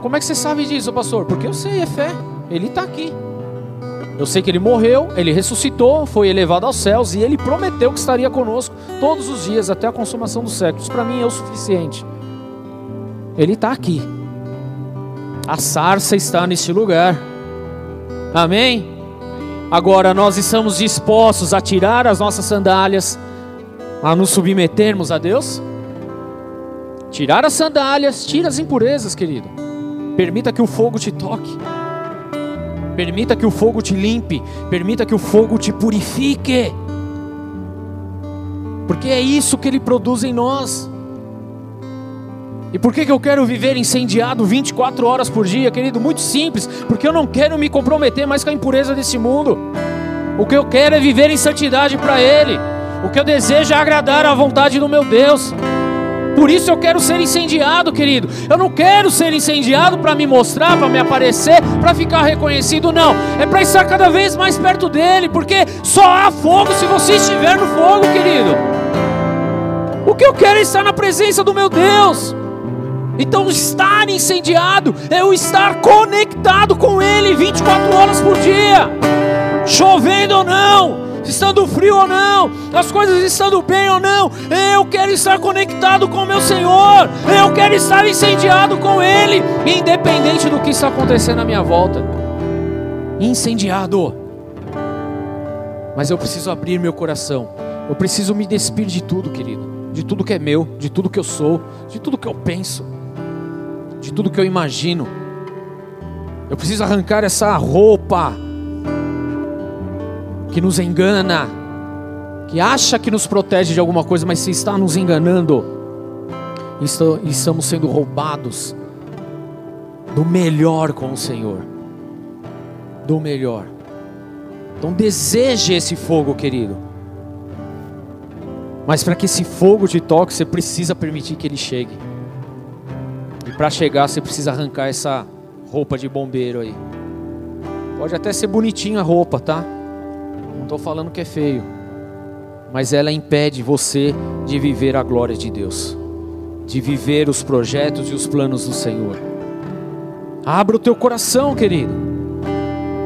Como é que você sabe disso, pastor? Porque eu sei, é fé, Ele está aqui. Eu sei que Ele morreu, Ele ressuscitou, foi elevado aos céus e Ele prometeu que estaria conosco todos os dias até a consumação dos séculos. Para mim é o suficiente. Ele está aqui. A sarça está neste lugar. Amém? Agora nós estamos dispostos a tirar as nossas sandálias, a nos submetermos a Deus? Tirar as sandálias, tira as impurezas, querido. Permita que o fogo te toque. Permita que o fogo te limpe. Permita que o fogo te purifique. Porque é isso que Ele produz em nós. E por que eu quero viver incendiado 24 horas por dia, querido? Muito simples. Porque eu não quero me comprometer mais com a impureza desse mundo. O que eu quero é viver em santidade para Ele. O que eu desejo é agradar à vontade do meu Deus. Por isso eu quero ser incendiado, querido. Eu não quero ser incendiado para me mostrar, para me aparecer, para ficar reconhecido, não. É para estar cada vez mais perto dEle, porque só há fogo se você estiver no fogo, querido. O que eu quero é estar na presença do meu Deus. Então estar incendiado é eu estar conectado com Ele 24 horas por dia. Chovendo ou não, estando frio ou não, as coisas estando bem ou não, eu quero estar conectado com o meu Senhor, eu quero estar incendiado com Ele, independente do que está acontecendo à minha volta. Incendiado. Mas eu preciso abrir meu coração, eu preciso me despir de tudo, querido, de tudo que é meu, de tudo que eu sou, de tudo que eu penso, de tudo que eu imagino. Eu preciso arrancar essa roupa que nos engana, que acha que nos protege de alguma coisa, mas se está nos enganando, estamos sendo roubados do melhor com o Senhor, do melhor. Então deseje esse fogo, querido, mas para que esse fogo te toque, você precisa permitir que ele chegue, e para chegar você precisa arrancar essa roupa de bombeiro aí. Pode até ser bonitinha a roupa, tá? Não estou falando que é feio, mas ela impede você de viver a glória de Deus, de viver os projetos e os planos do Senhor. Abra o teu coração, querido.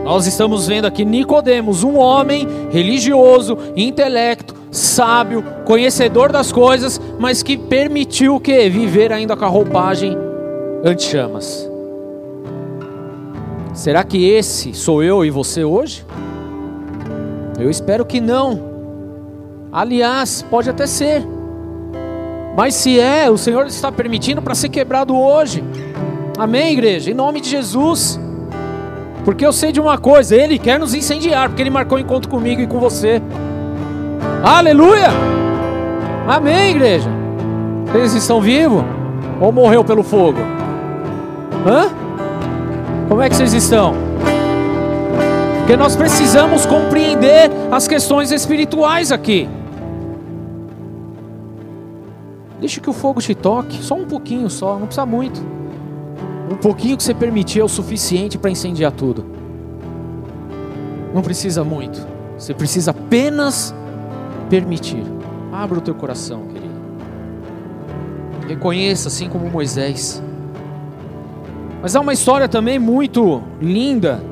Nós estamos vendo aqui Nicodemos, um homem religioso, intelecto, sábio, conhecedor das coisas, mas que permitiu que viver ainda com a roupagem anti-chamas. Será que esse sou eu e você hoje? Eu espero que não. Aliás, pode até ser. Mas se é, o Senhor está permitindo para ser quebrado hoje. Amém, igreja? Em nome de Jesus. Porque eu sei de uma coisa, Ele quer nos incendiar, porque Ele marcou um encontro comigo e com você. Aleluia! Amém, igreja? Vocês estão vivos? Ou morreu pelo fogo? Hã? Como é que vocês estão? Porque nós precisamos compreender as questões espirituais aqui. Deixa que o fogo te toque, só um pouquinho só, não precisa muito. Um pouquinho que você permitir é o suficiente para incendiar tudo. Não precisa muito, você precisa apenas permitir. Abra o teu coração, querido. Reconheça, assim como Moisés. Mas há uma história também muito linda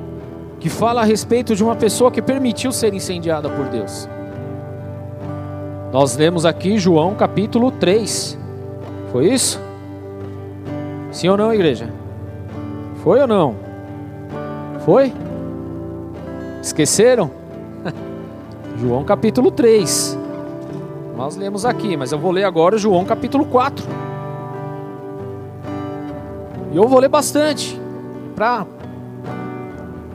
que fala a respeito de uma pessoa que permitiu ser incendiada por Deus. Nós lemos aqui João capítulo 3. Foi isso? Sim ou não, igreja? Foi ou não? Foi? Esqueceram? João capítulo 3. Nós lemos aqui, mas eu vou ler agora João capítulo 4. E eu vou ler bastante para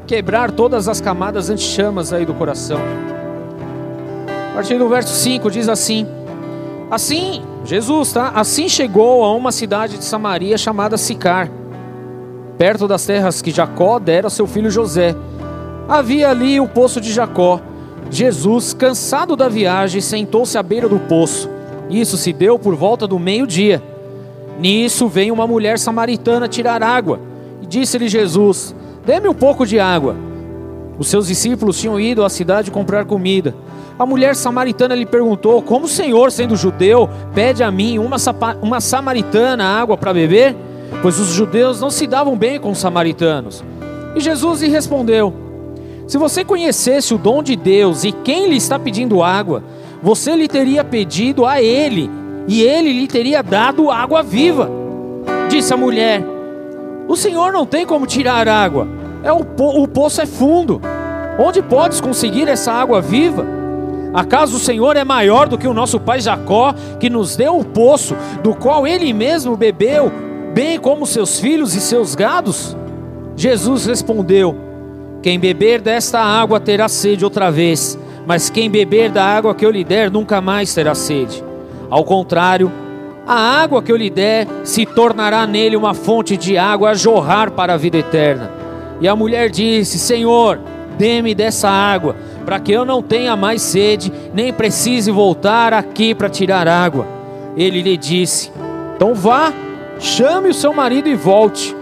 quebrar todas as camadas anti-chamas aí do coração. A partir do verso 5 diz assim: assim, Jesus, tá? Assim chegou a uma cidade de Samaria chamada Sicar, perto das terras que Jacó dera a seu filho José. Havia ali o poço de Jacó. Jesus, cansado da viagem, sentou-se à beira do poço. Isso se deu por volta do meio-dia. Nisso veio uma mulher samaritana tirar água. E disse-lhe Jesus: dê-me um pouco de água. Os seus discípulos tinham ido à cidade comprar comida. A mulher samaritana lhe perguntou: como o Senhor, sendo judeu, pede a mim, uma samaritana, água para beber? Pois os judeus não se davam bem com os samaritanos. E Jesus lhe respondeu: se você conhecesse o dom de Deus e quem lhe está pedindo água, você lhe teria pedido a ele, e ele lhe teria dado água viva. Disse a mulher: o Senhor não tem como tirar água, o poço é fundo. Onde podes conseguir essa água viva? Acaso o Senhor é maior do que o nosso pai Jacó, que nos deu o poço, do qual ele mesmo bebeu, bem como seus filhos e seus gados? Jesus respondeu: quem beber desta água terá sede outra vez, mas quem beber da água que eu lhe der nunca mais terá sede. Ao contrário, a água que eu lhe der se tornará nele uma fonte de água a jorrar para a vida eterna. E a mulher disse: Senhor, dê-me dessa água, para que eu não tenha mais sede, nem precise voltar aqui para tirar água. Ele lhe disse: então vá, chame o seu marido e volte.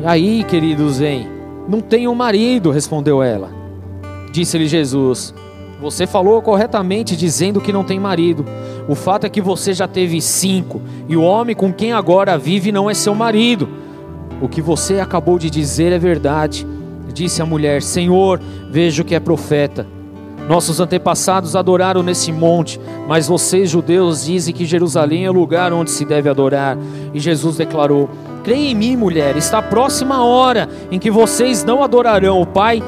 E aí, queridos, hein? Não tenho marido, respondeu ela. Disse-lhe Jesus: você falou corretamente dizendo que não tem marido. O fato é que você já teve 5, e o homem com quem agora vive não é seu marido. O que você acabou de dizer é verdade. Disse a mulher: Senhor, vejo que é profeta. Nossos antepassados adoraram nesse monte, mas vocês, judeus, dizem que Jerusalém é o lugar onde se deve adorar. E Jesus declarou: creia em mim, mulher, está próxima a hora em que vocês não adorarão o Pai,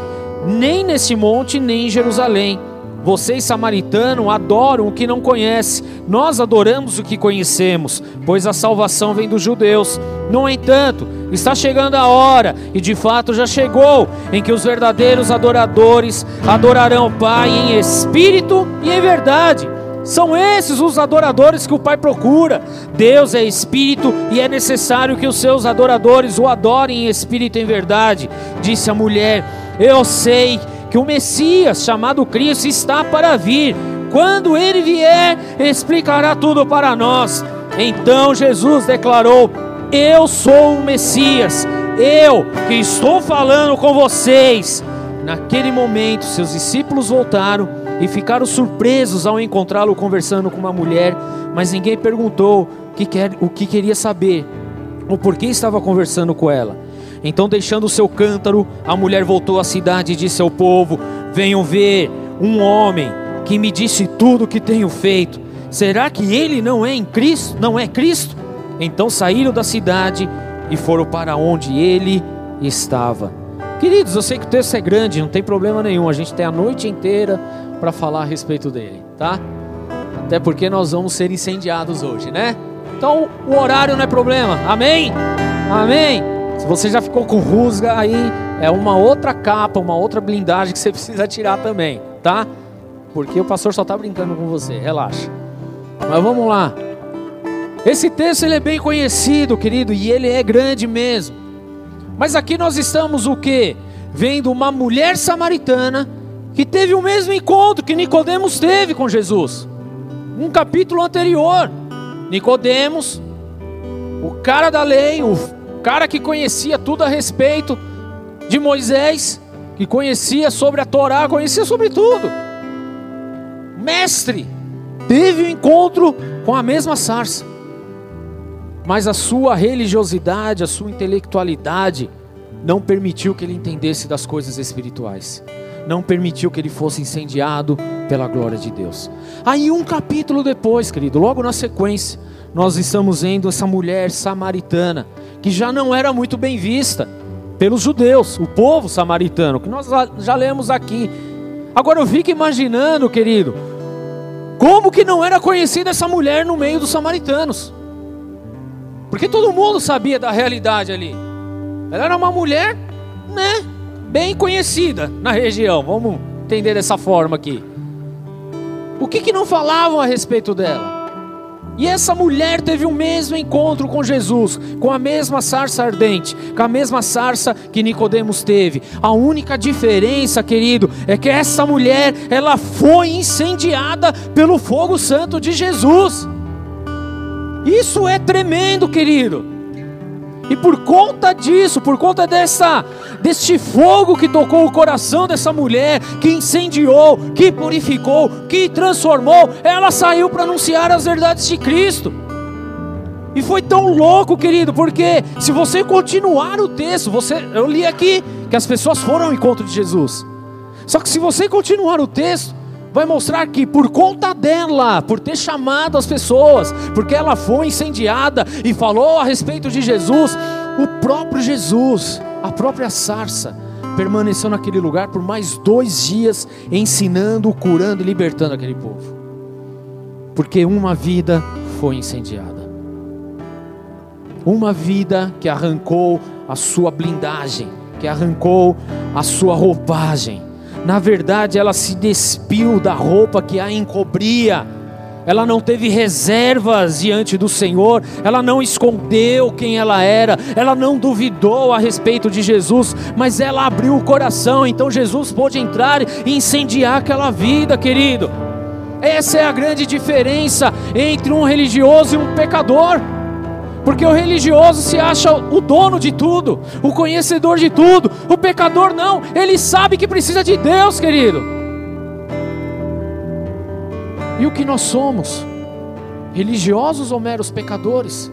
nem nesse monte, nem em Jerusalém. Vocês, samaritanos, adoram o que não conhece. Nós adoramos o que conhecemos, pois a salvação vem dos judeus. No entanto, está chegando a hora, e de fato já chegou, em que os verdadeiros adoradores adorarão o Pai em espírito e em verdade. São esses os adoradores que o Pai procura. Deus é espírito, e é necessário que os seus adoradores o adorem em espírito e em verdade. Disse a mulher: eu sei que o Messias, chamado Cristo, está para vir. Quando ele vier, explicará tudo para nós. Então Jesus declarou: eu sou o Messias, eu que estou falando com vocês. Naquele momento, seus discípulos voltaram e ficaram surpresos ao encontrá-lo conversando com uma mulher, mas ninguém perguntou o que queria saber, ou por que estava conversando com ela. Então, deixando o seu cântaro, a mulher voltou à cidade e disse ao povo: venham ver um homem que me disse tudo o que tenho feito. Será que ele não é em Cristo? Não é Cristo? Então saíram da cidade e foram para onde ele estava. Queridos, eu sei que o texto é grande, não tem problema nenhum. A gente tem a noite inteira para falar a respeito dele, tá? Até porque nós vamos ser incendiados hoje, né? Então o horário não é problema. Amém? Amém? Se você já ficou com rusga, aí é uma outra capa, uma outra blindagem que você precisa tirar também, tá? Porque o pastor só está brincando com você, relaxa. Mas vamos lá. Esse texto ele é bem conhecido, querido, e ele é grande mesmo. Mas aqui nós estamos o quê? Vendo uma mulher samaritana que teve o mesmo encontro que Nicodemos teve com Jesus. Um capítulo anterior, Nicodemos, o cara da lei, o cara que conhecia tudo a respeito de Moisés, que conhecia sobre a Torá, conhecia sobre tudo. Mestre, teve um encontro com a mesma sarça, mas a sua religiosidade, a sua intelectualidade não permitiu que ele entendesse das coisas espirituais, não permitiu que ele fosse incendiado pela glória de Deus. Aí um capítulo depois, querido, logo na sequência, nós estamos vendo essa mulher samaritana, que já não era muito bem vista pelos judeus, o povo samaritano, que nós já lemos aqui. Agora eu fico imaginando, querido, como que não era conhecida essa mulher no meio dos samaritanos? Porque todo mundo sabia da realidade ali. Ela era uma mulher, né, bem conhecida na região. Vamos entender dessa forma aqui. O que que não falavam a respeito dela? E essa mulher teve o mesmo encontro com Jesus, com a mesma sarça ardente, com a mesma sarça que Nicodemos teve. A única diferença, querido, é que essa mulher, ela foi incendiada pelo fogo santo de Jesus. Isso é tremendo, querido. E por conta disso, por conta deste fogo que tocou o coração dessa mulher, que incendiou, que purificou, que transformou, ela saiu para anunciar as verdades de Cristo. E foi tão louco, querido, porque se você continuar o texto, eu li aqui que as pessoas foram ao encontro de Jesus. Só que se você continuar o texto, vai mostrar que por conta dela, por ter chamado as pessoas, porque ela foi incendiada e falou a respeito de Jesus, o próprio Jesus, a própria sarça, permaneceu naquele lugar por mais 2 dias, ensinando, curando e libertando aquele povo, porque uma vida foi incendiada, uma vida que arrancou a sua blindagem, que arrancou a sua roupagem. Na verdade, ela se despiu da roupa que a encobria. Ela não teve reservas diante do Senhor. Ela não escondeu quem ela era. Ela não duvidou a respeito de Jesus, mas ela abriu o coração. Então Jesus pôde entrar e incendiar aquela vida, querido. Essa é a grande diferença entre um religioso e um pecador. Porque o religioso se acha o dono de tudo, o conhecedor de tudo. O pecador não, ele sabe que precisa de Deus, querido. E o que nós somos? Religiosos ou meros pecadores?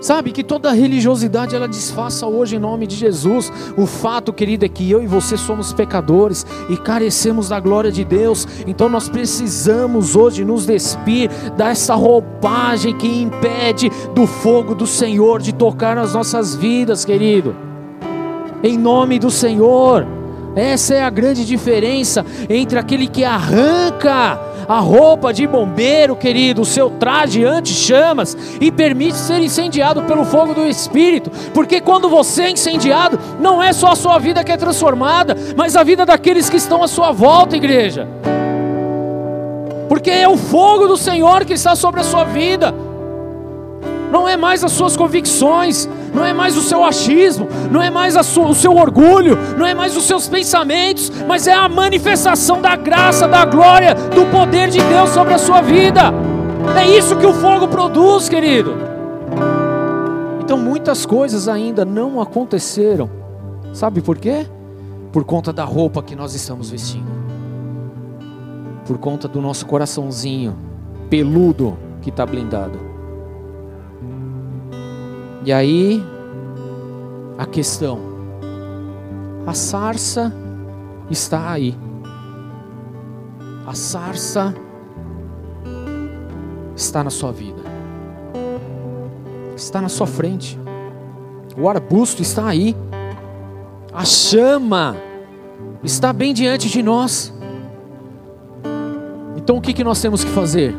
Sabe que toda religiosidade ela disfarça hoje em nome de Jesus. O fato, querido, é que eu e você somos pecadores e carecemos da glória de Deus. Então nós precisamos hoje nos despir dessa roupagem que impede do fogo do Senhor de tocar nas nossas vidas, querido. Em nome do Senhor. Essa é a grande diferença entre aquele que arranca a roupa de bombeiro, querido, o seu traje anti-chamas, e permite ser incendiado pelo fogo do Espírito. Porque quando você é incendiado, não é só a sua vida que é transformada, mas a vida daqueles que estão à sua volta, igreja. Porque é o fogo do Senhor que está sobre a sua vida. Não é mais as suas convicções, não é mais o seu achismo, não é mais o seu orgulho, não é mais os seus pensamentos, mas é a manifestação da graça, da glória, do poder de Deus sobre a sua vida. É isso que o fogo produz, querido. Então muitas coisas ainda não aconteceram. Sabe por quê? Por conta da roupa que nós estamos vestindo. Por conta do nosso coraçãozinho peludo que está blindado. E aí, a questão. A sarça está aí. A sarça está na sua vida. Está na sua frente. O arbusto está aí. A chama está bem diante de nós. Então o que nós temos que fazer?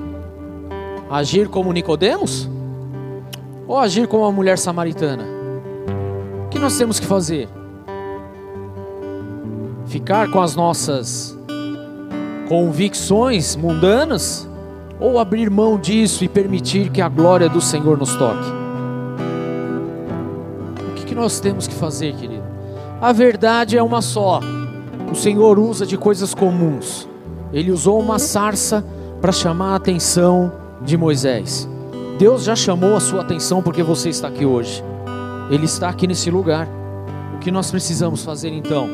Agir como Nicodemos? Ou agir como a mulher samaritana? O que nós temos que fazer? Ficar com as nossas convicções mundanas? Ou abrir mão disso e permitir que a glória do Senhor nos toque? O que nós temos que fazer, querido? A verdade é uma só. O Senhor usa de coisas comuns. Ele usou uma sarça para chamar a atenção de Moisés. Deus já chamou a sua atenção porque você está aqui hoje. Ele está aqui nesse lugar. O que nós precisamos fazer então?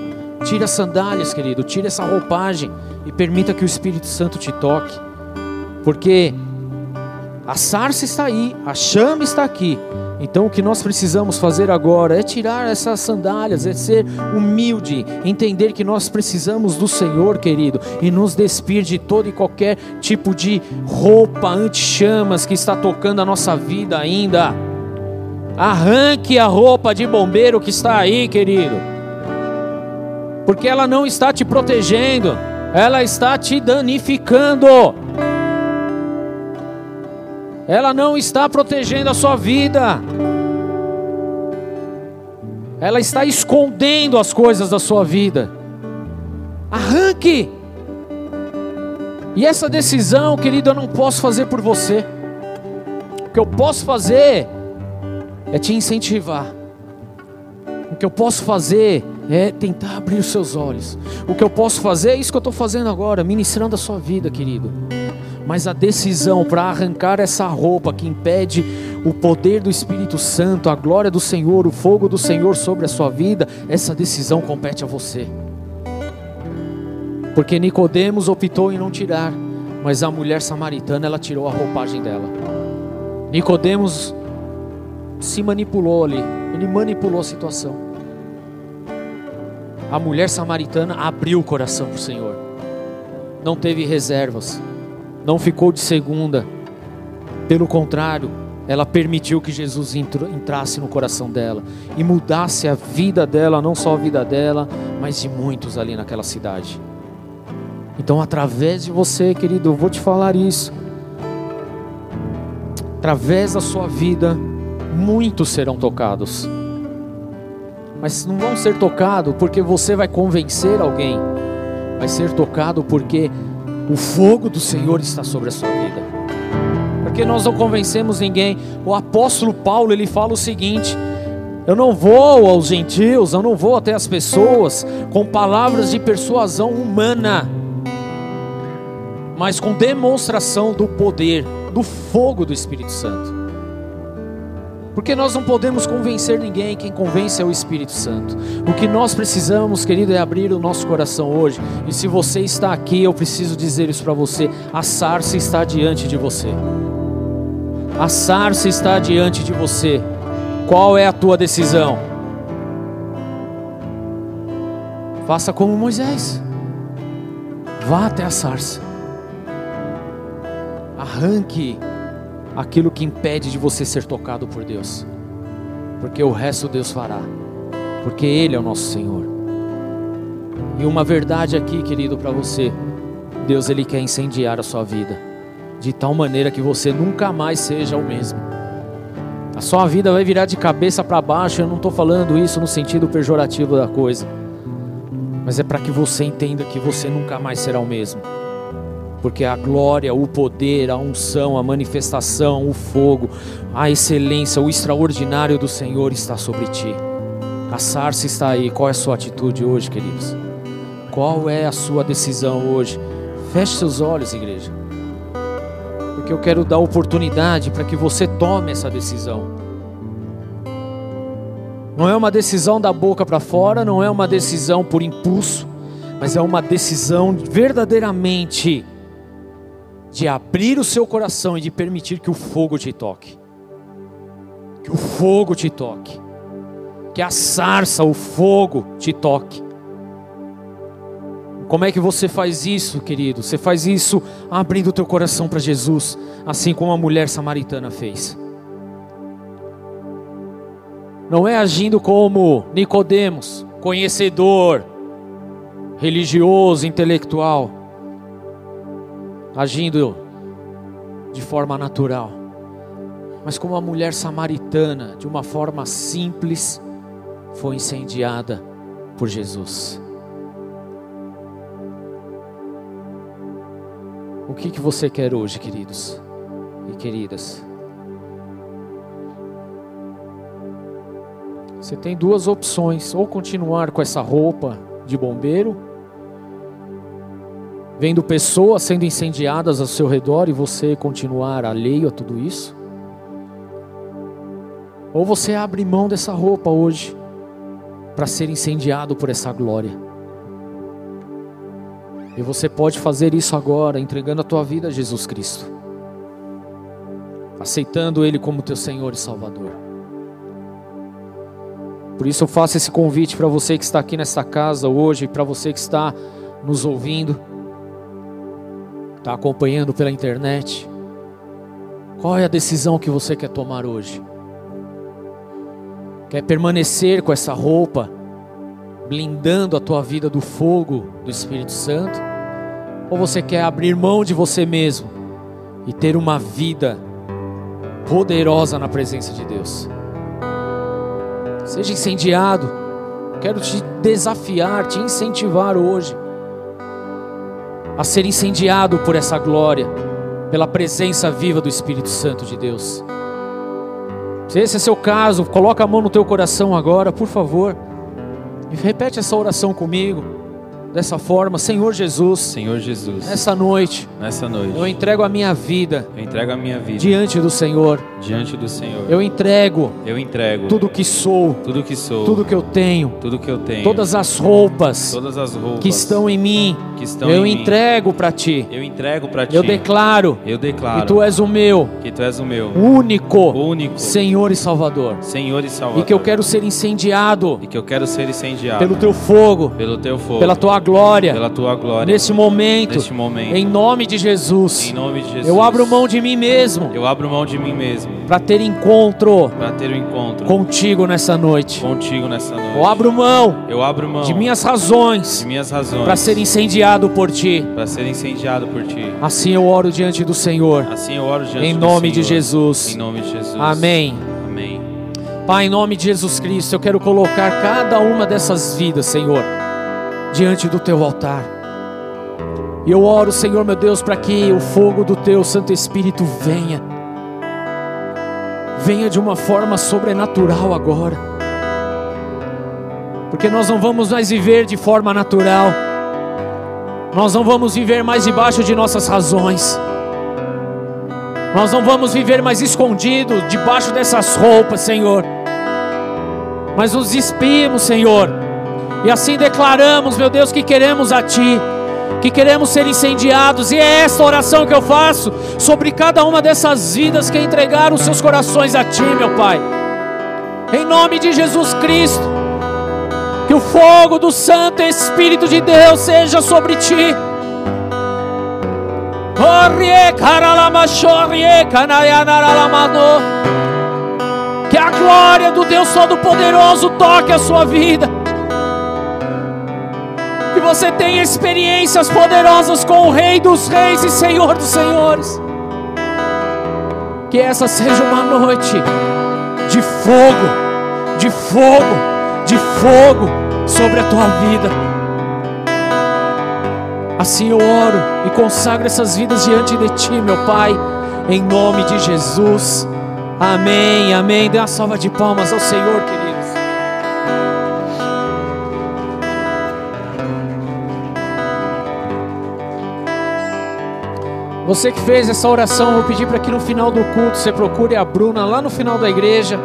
Tira as sandálias, querido. Tira essa roupagem e permita que o Espírito Santo te toque. Porque a sarça está aí, a chama está aqui. Então o que nós precisamos fazer agora é tirar essas sandálias, é ser humilde, entender que nós precisamos do Senhor, querido, e nos despir de todo e qualquer tipo de roupa anti-chamas que está tocando a nossa vida ainda. Arranque a roupa de bombeiro que está aí, querido, porque ela não está te protegendo, ela está te danificando. Ela não está protegendo a sua vida. Ela está escondendo as coisas da sua vida. Arranque! E essa decisão, querido, eu não posso fazer por você. O que eu posso fazer é te incentivar. O que eu posso fazer é tentar abrir os seus olhos. O que eu posso fazer é isso que eu estou fazendo agora, ministrando a sua vida, querido. Mas a decisão para arrancar essa roupa que impede o poder do Espírito Santo, a glória do Senhor, o fogo do Senhor sobre a sua vida, essa decisão compete a você. Porque Nicodemos optou em não tirar, mas a mulher samaritana, ela tirou a roupagem dela. Nicodemos se manipulou ali, ele manipulou a situação. A mulher samaritana abriu o coração para o Senhor. Não teve reservas. Não ficou de segunda. Pelo contrário, ela permitiu que Jesus entrasse no coração dela e mudasse a vida dela, não só a vida dela, mas de muitos ali naquela cidade. Então, através de você, querido, eu vou te falar isso. Através da sua vida, muitos serão tocados. Mas não vão ser tocados porque você vai convencer alguém. Vai ser tocado porque o fogo do Senhor está sobre a sua vida. Porque nós não convencemos ninguém. O apóstolo Paulo, ele fala o seguinte: eu não vou aos gentios, eu não vou até as pessoas com palavras de persuasão humana, mas com demonstração do poder, do fogo do Espírito Santo. Porque nós não podemos convencer ninguém, quem convence é o Espírito Santo. O que nós precisamos, querido, é abrir o nosso coração hoje. E se você está aqui, eu preciso dizer isso para você: a sarça está diante de você. A sarça está diante de você. Qual é a tua decisão? Faça como Moisés. Vá até a sarça. Arranque aquilo que impede de você ser tocado por Deus, porque o resto Deus fará, porque Ele é o nosso Senhor. E uma verdade aqui, querido, para você: Deus, Ele quer incendiar a sua vida de tal maneira que você nunca mais seja o mesmo. A sua vida vai virar de cabeça para baixo. Eu não estou falando isso no sentido pejorativo da coisa, mas é para que você entenda que você nunca mais será o mesmo. Porque a glória, o poder, a unção, a manifestação, o fogo, a excelência, o extraordinário do Senhor está sobre ti. A sarça está aí. Qual é a sua atitude hoje, queridos? Qual é a sua decisão hoje? Feche seus olhos, igreja. Porque eu quero dar oportunidade para que você tome essa decisão. Não é uma decisão da boca para fora, não é uma decisão por impulso, mas é uma decisão verdadeiramente de abrir o seu coração e de permitir que o fogo te toque. Que o fogo te toque. que a sarça, o fogo te toque. Como é que você faz isso, querido? Você faz isso abrindo o teu coração para Jesus, assim como a mulher samaritana fez. Não é agindo como Nicodemos, conhecedor, religioso, intelectual, agindo de forma natural, mas como a mulher samaritana, de uma forma simples, foi incendiada por Jesus. O que que você quer hoje, queridos e queridas? Você tem duas opções: ou continuar com essa roupa de bombeiro, vendo pessoas sendo incendiadas ao seu redor e você continuar alheio a tudo isso, ou você abre mão dessa roupa hoje para ser incendiado por essa glória. E você pode fazer isso agora, entregando a tua vida a Jesus Cristo, aceitando Ele como teu Senhor e Salvador. Por isso eu faço esse convite para você que está aqui nessa casa hoje, para você que está nos ouvindo, está acompanhando pela internet. Qual é a decisão que você quer tomar hoje? Quer permanecer com essa roupa, blindando a tua vida do fogo do Espírito Santo? Ou você quer abrir mão de você mesmo e ter uma vida poderosa na presença de Deus? Seja incendiado. Quero te desafiar, te incentivar hoje a ser incendiado por essa glória, pela presença viva do Espírito Santo de Deus. Se esse é seu caso, coloca a mão no teu coração agora, por favor. E repete essa oração comigo, dessa forma: Senhor Jesus, Senhor Jesus, nessa noite, eu entrego a minha vida, diante do Senhor, eu entrego tudo que sou, tudo que eu tenho, todas as roupas que estão em mim, eu entrego para ti, eu declaro, que tu és o meu, único Senhor e Salvador, e que eu quero ser incendiado pelo teu fogo, pela tua glória, neste momento, em nome de Jesus, eu abro mão de mim mesmo, para ter encontro contigo nessa noite, eu abro mão de minhas razões, para ser incendiado por ti, assim eu oro diante do Senhor, em nome de Jesus, amém. Pai, em nome de Jesus Cristo, eu quero colocar cada uma dessas vidas, Senhor, diante do teu altar. E eu oro, Senhor meu Deus, para que o fogo do teu Santo Espírito venha de uma forma sobrenatural agora, porque nós não vamos mais viver de forma natural, nós não vamos viver mais debaixo de nossas razões, nós não vamos viver mais escondido debaixo dessas roupas, Senhor, mas nos despimos, Senhor, e assim declaramos, meu Deus, que queremos a Ti, que queremos ser incendiados. E é esta oração que eu faço sobre cada uma dessas vidas que entregaram seus corações a Ti, meu Pai, em nome de Jesus Cristo. Que o fogo do Santo Espírito de Deus seja sobre Ti. Que a glória do Deus Todo-Poderoso toque a sua vida, que você tenha experiências poderosas com o Rei dos Reis e Senhor dos Senhores. Que essa seja uma noite de fogo sobre a tua vida. Assim eu oro e consagro essas vidas diante de Ti, meu Pai, em nome de Jesus. Amém, amém. Dê uma salva de palmas ao Senhor, queridos. Você que fez essa oração, vou pedir para que no final do culto você procure a Bruna lá no final da igreja.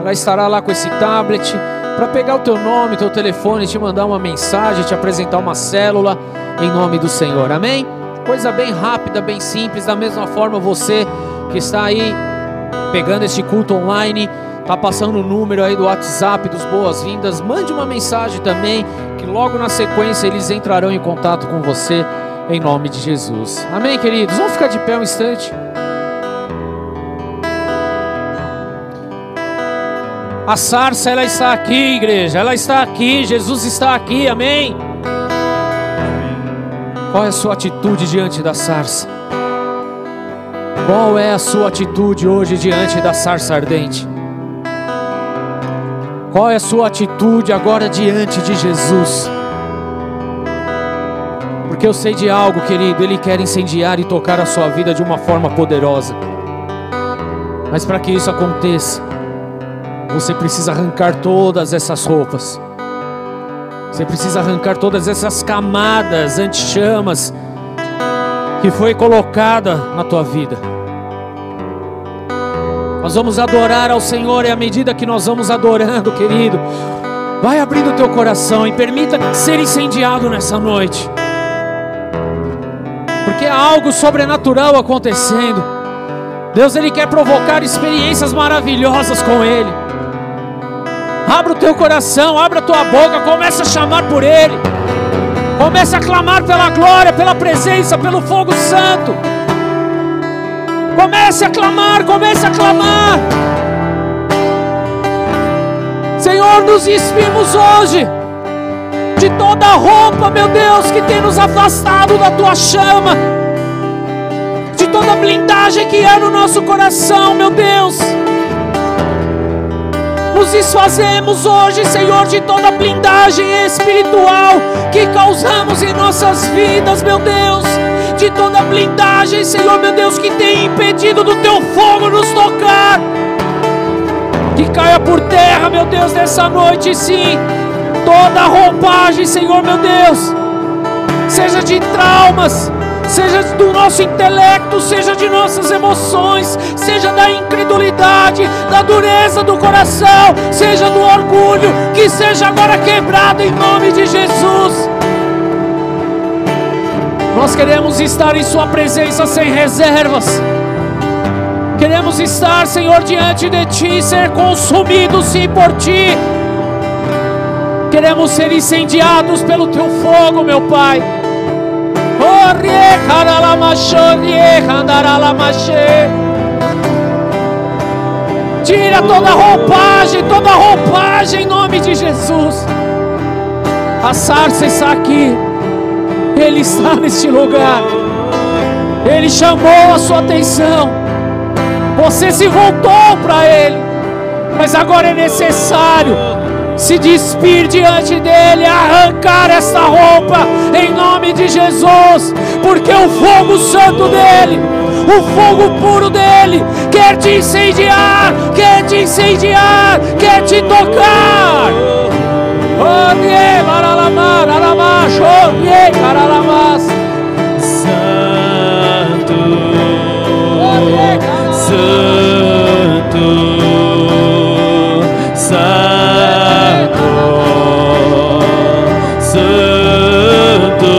Ela estará lá com esse tablet para pegar o teu nome, teu telefone, te mandar uma mensagem, te apresentar uma célula, em nome do Senhor, amém? Coisa bem rápida, bem simples. Da mesma forma, você que está aí pegando este culto online, Tá passando o número aí do WhatsApp dos Boas-Vindas. Mande uma mensagem também, que logo na sequência eles entrarão em contato com você, em nome de Jesus. Amém, queridos? Vamos ficar de pé um instante. A sarça, ela está aqui, igreja. Ela está aqui, Jesus está aqui, amém? Qual é a sua atitude diante da sarça? Qual é a sua atitude hoje diante da sarça ardente? Qual é a sua atitude agora diante de Jesus? Porque eu sei de algo, querido, Ele quer incendiar e tocar a sua vida de uma forma poderosa. Mas para que isso aconteça, você precisa arrancar todas essas roupas. Você precisa arrancar todas essas camadas anti-chamas que foi colocada na tua vida. Nós vamos adorar ao Senhor, e à medida que nós vamos adorando, querido, vai abrindo o teu coração e permita ser incendiado nessa noite. Porque há algo sobrenatural acontecendo. Deus, Ele quer provocar experiências maravilhosas com Ele. Abra o teu coração, abra a tua boca, começa a chamar por Ele. Começa a clamar pela glória, pela presença, pelo fogo santo. Comece a clamar, comece a clamar. Senhor, nos despimos hoje de toda a roupa, meu Deus, que tem nos afastado da Tua chama, de toda a blindagem que há no nosso coração, meu Deus. Nos desfazemos hoje, Senhor, de toda a blindagem espiritual que causamos em nossas vidas, meu Deus. De toda a blindagem, Senhor, meu Deus, que tem impedido do Teu fogo nos tocar. Que caia por terra, meu Deus, nessa noite, sim. Toda a roupagem, Senhor, meu Deus. Seja de traumas, seja do nosso intelecto, seja de nossas emoções, seja da incredulidade, da dureza do coração, seja do orgulho, que seja agora quebrado em nome de Jesus. Nós queremos estar em Sua presença sem reservas. Queremos estar, Senhor, diante de Ti, ser consumidos, sim, por Ti. Queremos ser incendiados pelo Teu fogo, meu Pai. Tira toda roupagem em nome de Jesus. A sarça está aqui. Ele está neste lugar. Ele chamou a sua atenção. Você se voltou para Ele. Mas agora é necessário se despir diante dEle, arrancar esta roupa em nome de Jesus, porque o fogo santo dEle, o fogo puro dEle quer te incendiar, quer te incendiar, quer te tocar. Santo, Santo, Santo, Santo. Santo,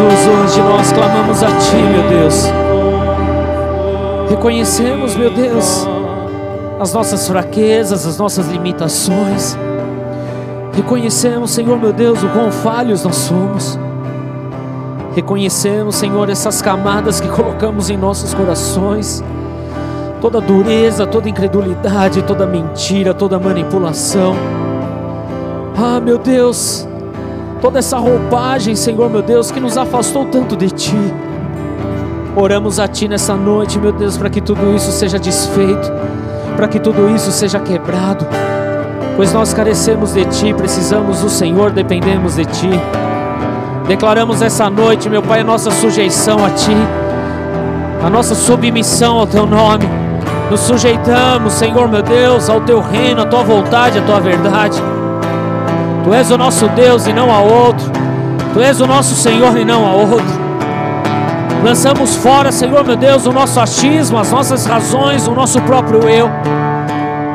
Hoje nós clamamos a Ti, meu Deus. Reconhecemos, meu Deus, as nossas fraquezas, as nossas limitações. Reconhecemos, Senhor, meu Deus, o quão falhos nós somos. Reconhecemos, Senhor, essas camadas que colocamos em nossos corações. Toda dureza, toda incredulidade, toda mentira, toda manipulação. Ah, meu Deus, toda essa roupagem, Senhor meu Deus, que nos afastou tanto de Ti. Oramos a Ti nessa noite, meu Deus, para que tudo isso seja desfeito, para que tudo isso seja quebrado, pois nós carecemos de Ti, precisamos do Senhor, dependemos de Ti. Declaramos essa noite, meu Pai, a nossa sujeição a Ti, a nossa submissão ao Teu nome. Nos sujeitamos, Senhor meu Deus, ao Teu reino, à Tua vontade, à Tua verdade. Tu és o nosso Deus e não há outro. Tu és o nosso Senhor e não há outro. Lançamos fora, Senhor meu Deus, o nosso achismo, as nossas razões, o nosso próprio eu.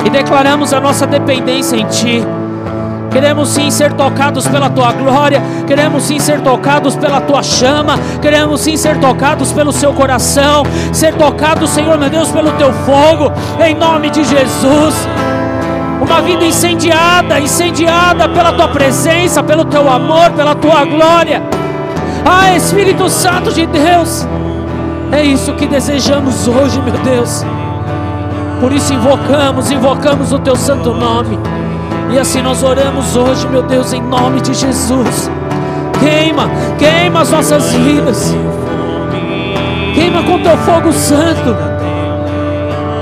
E declaramos a nossa dependência em Ti. Queremos sim ser tocados pela Tua glória. Queremos sim ser tocados pela Tua chama. Queremos sim ser tocados pelo Seu coração. Ser tocados, Senhor meu Deus, pelo Teu fogo. Em nome de Jesus. Uma vida incendiada, incendiada pela Tua presença, pelo Teu amor, pela Tua glória. Ah, Espírito Santo de Deus, é isso que desejamos hoje, meu Deus. Por isso invocamos o Teu santo nome. E assim nós oramos hoje, meu Deus, em nome de Jesus. Queima as nossas vidas. Queima com Teu fogo santo.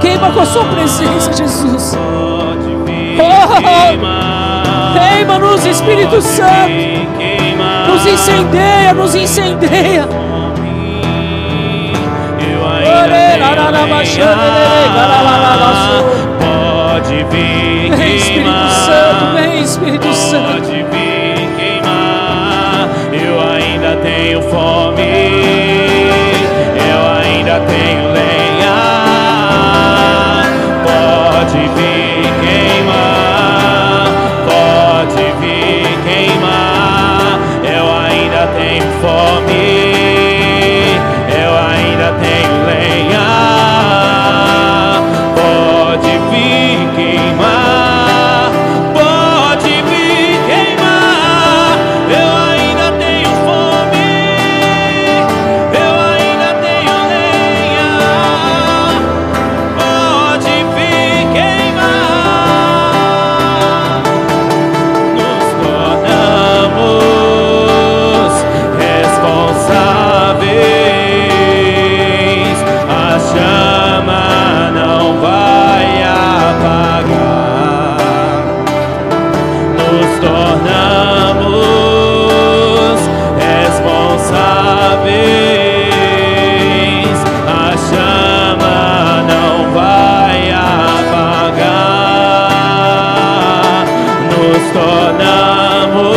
Queima com a Sua presença, Jesus. Oh, queima-nos, Espírito Santo. Nos incendeia. Vem, Espírito Santo, vem, Espírito Santo. Pode vir queimar. Eu ainda tenho fome. Eu ainda tenho lenha. Pode vir queimar. Fome, eu ainda tenho lenha. Pode vir queimar, pode vir queimar. Eu ainda tenho fome, eu ainda tenho lenha. Pode vir queimar. Nos tornamos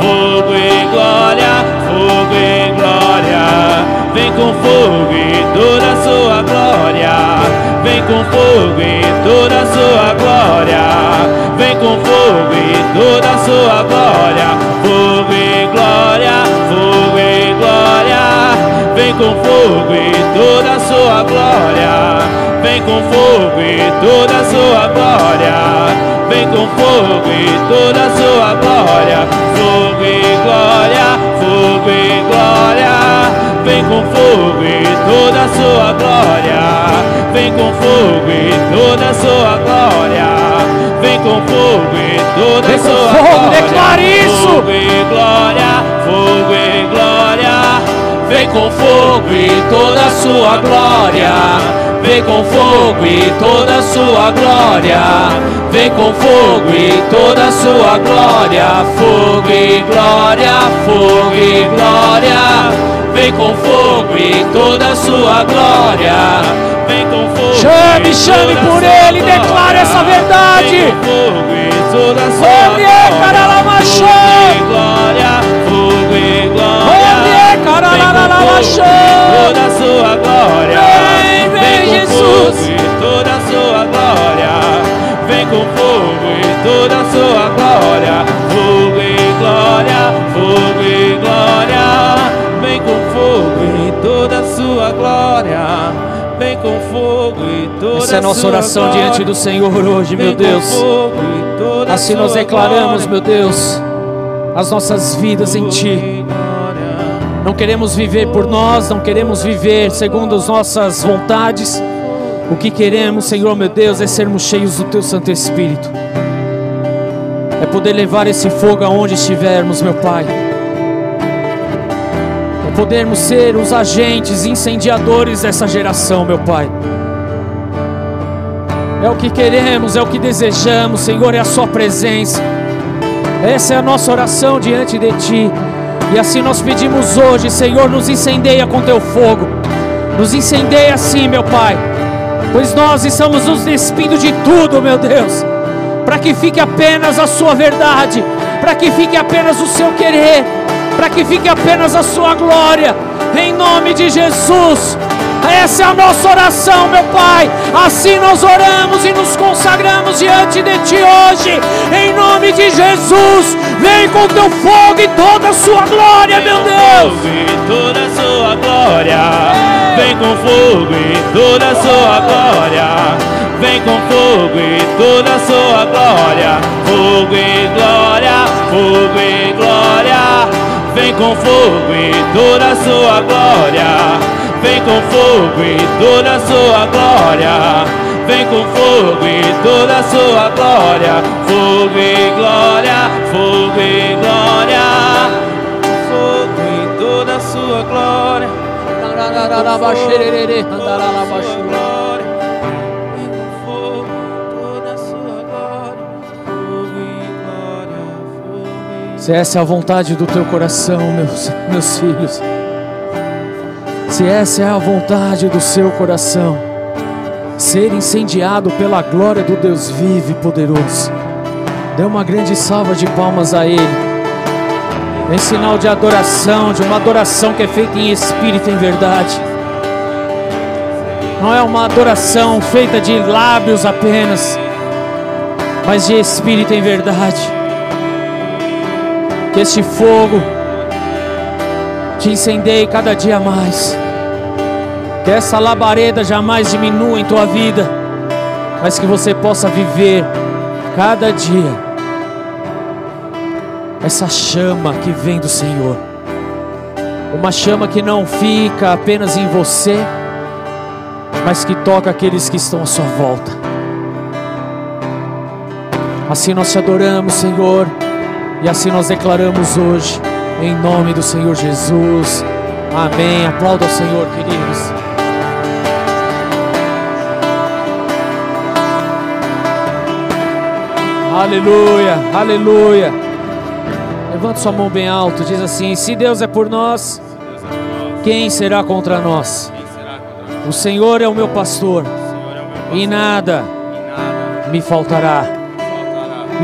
fogo e glória, com fogo e toda a sua glória. Vem com fogo e toda a sua glória. Vem com fogo e toda a sua glória. Fogo e glória, fogo e glória. Vem com fogo e toda a sua glória. Vem com fogo e toda a sua glória. Vem com fogo e toda a sua glória. Fogo e glória, fogo e glória. Vem com fogo e toda a sua glória. Vem com fogo e toda a sua glória. Vem com fogo e toda a sua glória. Declare isso! Fogo e glória, fogo e glória. Vem com fogo e toda a sua glória. Vem com fogo e toda a sua glória. Vem com fogo e toda a sua glória. Fogo e glória, fogo e glória. Vem com fogo e toda a sua glória. Vem com fogo. Chame, chame por ele, declare essa verdade. Vem com fogo e toda a sua glória. Fogo e glória, fogo e glória. Toda a sua glória. Vem com fogo e toda a sua glória. Vem com fogo e toda a sua glória. Fogo e glória, fogo e glória. Vem com fogo e toda a sua glória. Vem com fogo e toda a sua glória. Essa é a nossa oração diante do Senhor hoje, meu Deus. Assim nós declaramos, meu Deus, as nossas vidas em Ti. Não queremos viver por nós, não queremos viver segundo as nossas vontades. O que queremos, Senhor meu Deus, é sermos cheios do Teu Santo Espírito. É poder levar esse fogo aonde estivermos, meu Pai. É podermos ser os agentes incendiadores dessa geração, meu Pai. É o que queremos, é o que desejamos, Senhor, é a Sua presença. Essa é a nossa oração diante de Ti. E assim nós pedimos hoje, Senhor, nos incendeia com Teu fogo. Nos incendeia assim, meu Pai. Pois nós estamos nos despindo de tudo, meu Deus. Para que fique apenas a Sua verdade. Para que fique apenas o Seu querer. Para que fique apenas a Sua glória. Em nome de Jesus. Essa é a nossa oração, meu Pai. Assim nós oramos e nos consagramos diante de Ti hoje. Em nome de Jesus. Vem com Teu fogo e toda a Sua glória, meu Deus. Vem com fogo e toda a Sua glória. Vem com fogo e toda a Sua glória. Vem com fogo e toda a Sua glória. Fogo e glória, fogo e glória. Vem com fogo e toda a Sua glória. Vem com fogo e toda a sua glória. Vem com fogo e toda a sua glória. Fogo e glória, fogo e glória. Fogo e toda a sua glória. Vem com fogo e toda a sua glória. Fogo e glória. Se essa é a vontade do teu coração, meus filhos. Se essa é a vontade do seu coração, ser incendiado pela glória do Deus vivo e poderoso, dê uma grande salva de palmas a Ele, em sinal de adoração, de uma adoração que é feita em espírito e em verdade. Não é uma adoração feita de lábios apenas, mas de espírito em verdade. Que este fogo te incendeie cada dia mais. Que essa labareda jamais diminua em tua vida, mas que você possa viver cada dia essa chama que vem do Senhor. Uma chama que não fica apenas em você, mas que toca aqueles que estão à sua volta. Assim nós te adoramos, Senhor, e assim nós declaramos hoje, em nome do Senhor Jesus. Amém. Aplauda o Senhor, queridos. Aleluia, aleluia. Levanta sua mão bem alto, diz assim: se Deus é por nós, quem será contra nós? O Senhor é o meu pastor e nada me faltará.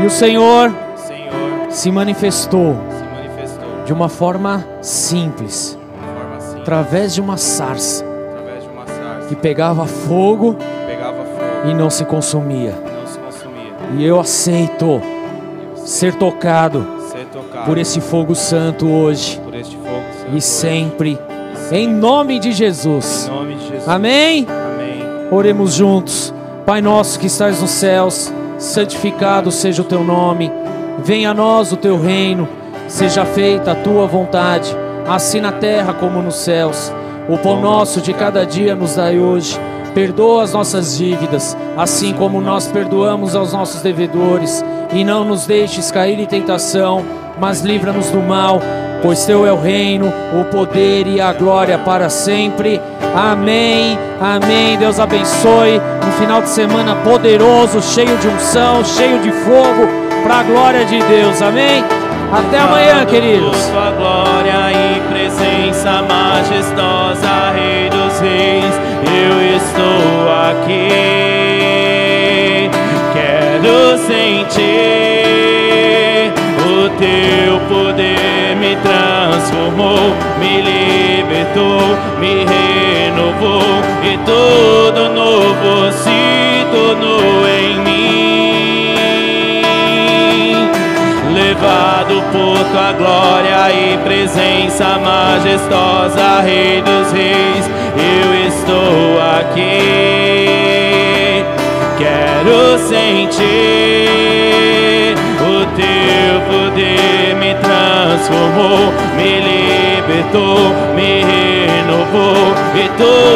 E o Senhor se manifestou de uma forma simples, através de uma sarça que pegava fogo e não se consumia. E eu aceito ser tocado por esse fogo santo hoje e sempre, em nome de Jesus. Amém? Oremos juntos. Pai nosso que estás nos céus, santificado seja o teu nome. Venha a nós o teu reino. Seja feita a tua vontade, assim na terra como nos céus. O pão nosso de cada dia nos dai hoje. Perdoa as nossas dívidas, assim como nós perdoamos aos nossos devedores. E não nos deixes cair em tentação, mas livra-nos do mal. Pois teu é o reino, o poder e a glória para sempre. Amém, amém. Deus abençoe. Um final de semana poderoso, cheio de unção, cheio de fogo, para a glória de Deus. Amém. Até amanhã, queridos. Sua glória e presença majestosa, Rei dos Reis, eu estou aqui. Quero sentir o teu poder, me transformou, me libertou, me renovou e tudo novo se tornou em mim. Levado por tua glória e presença majestosa, Rei dos Reis, eu estou aqui. Quero sentir o teu poder, me transformou, me libertou, me renovou e tudo.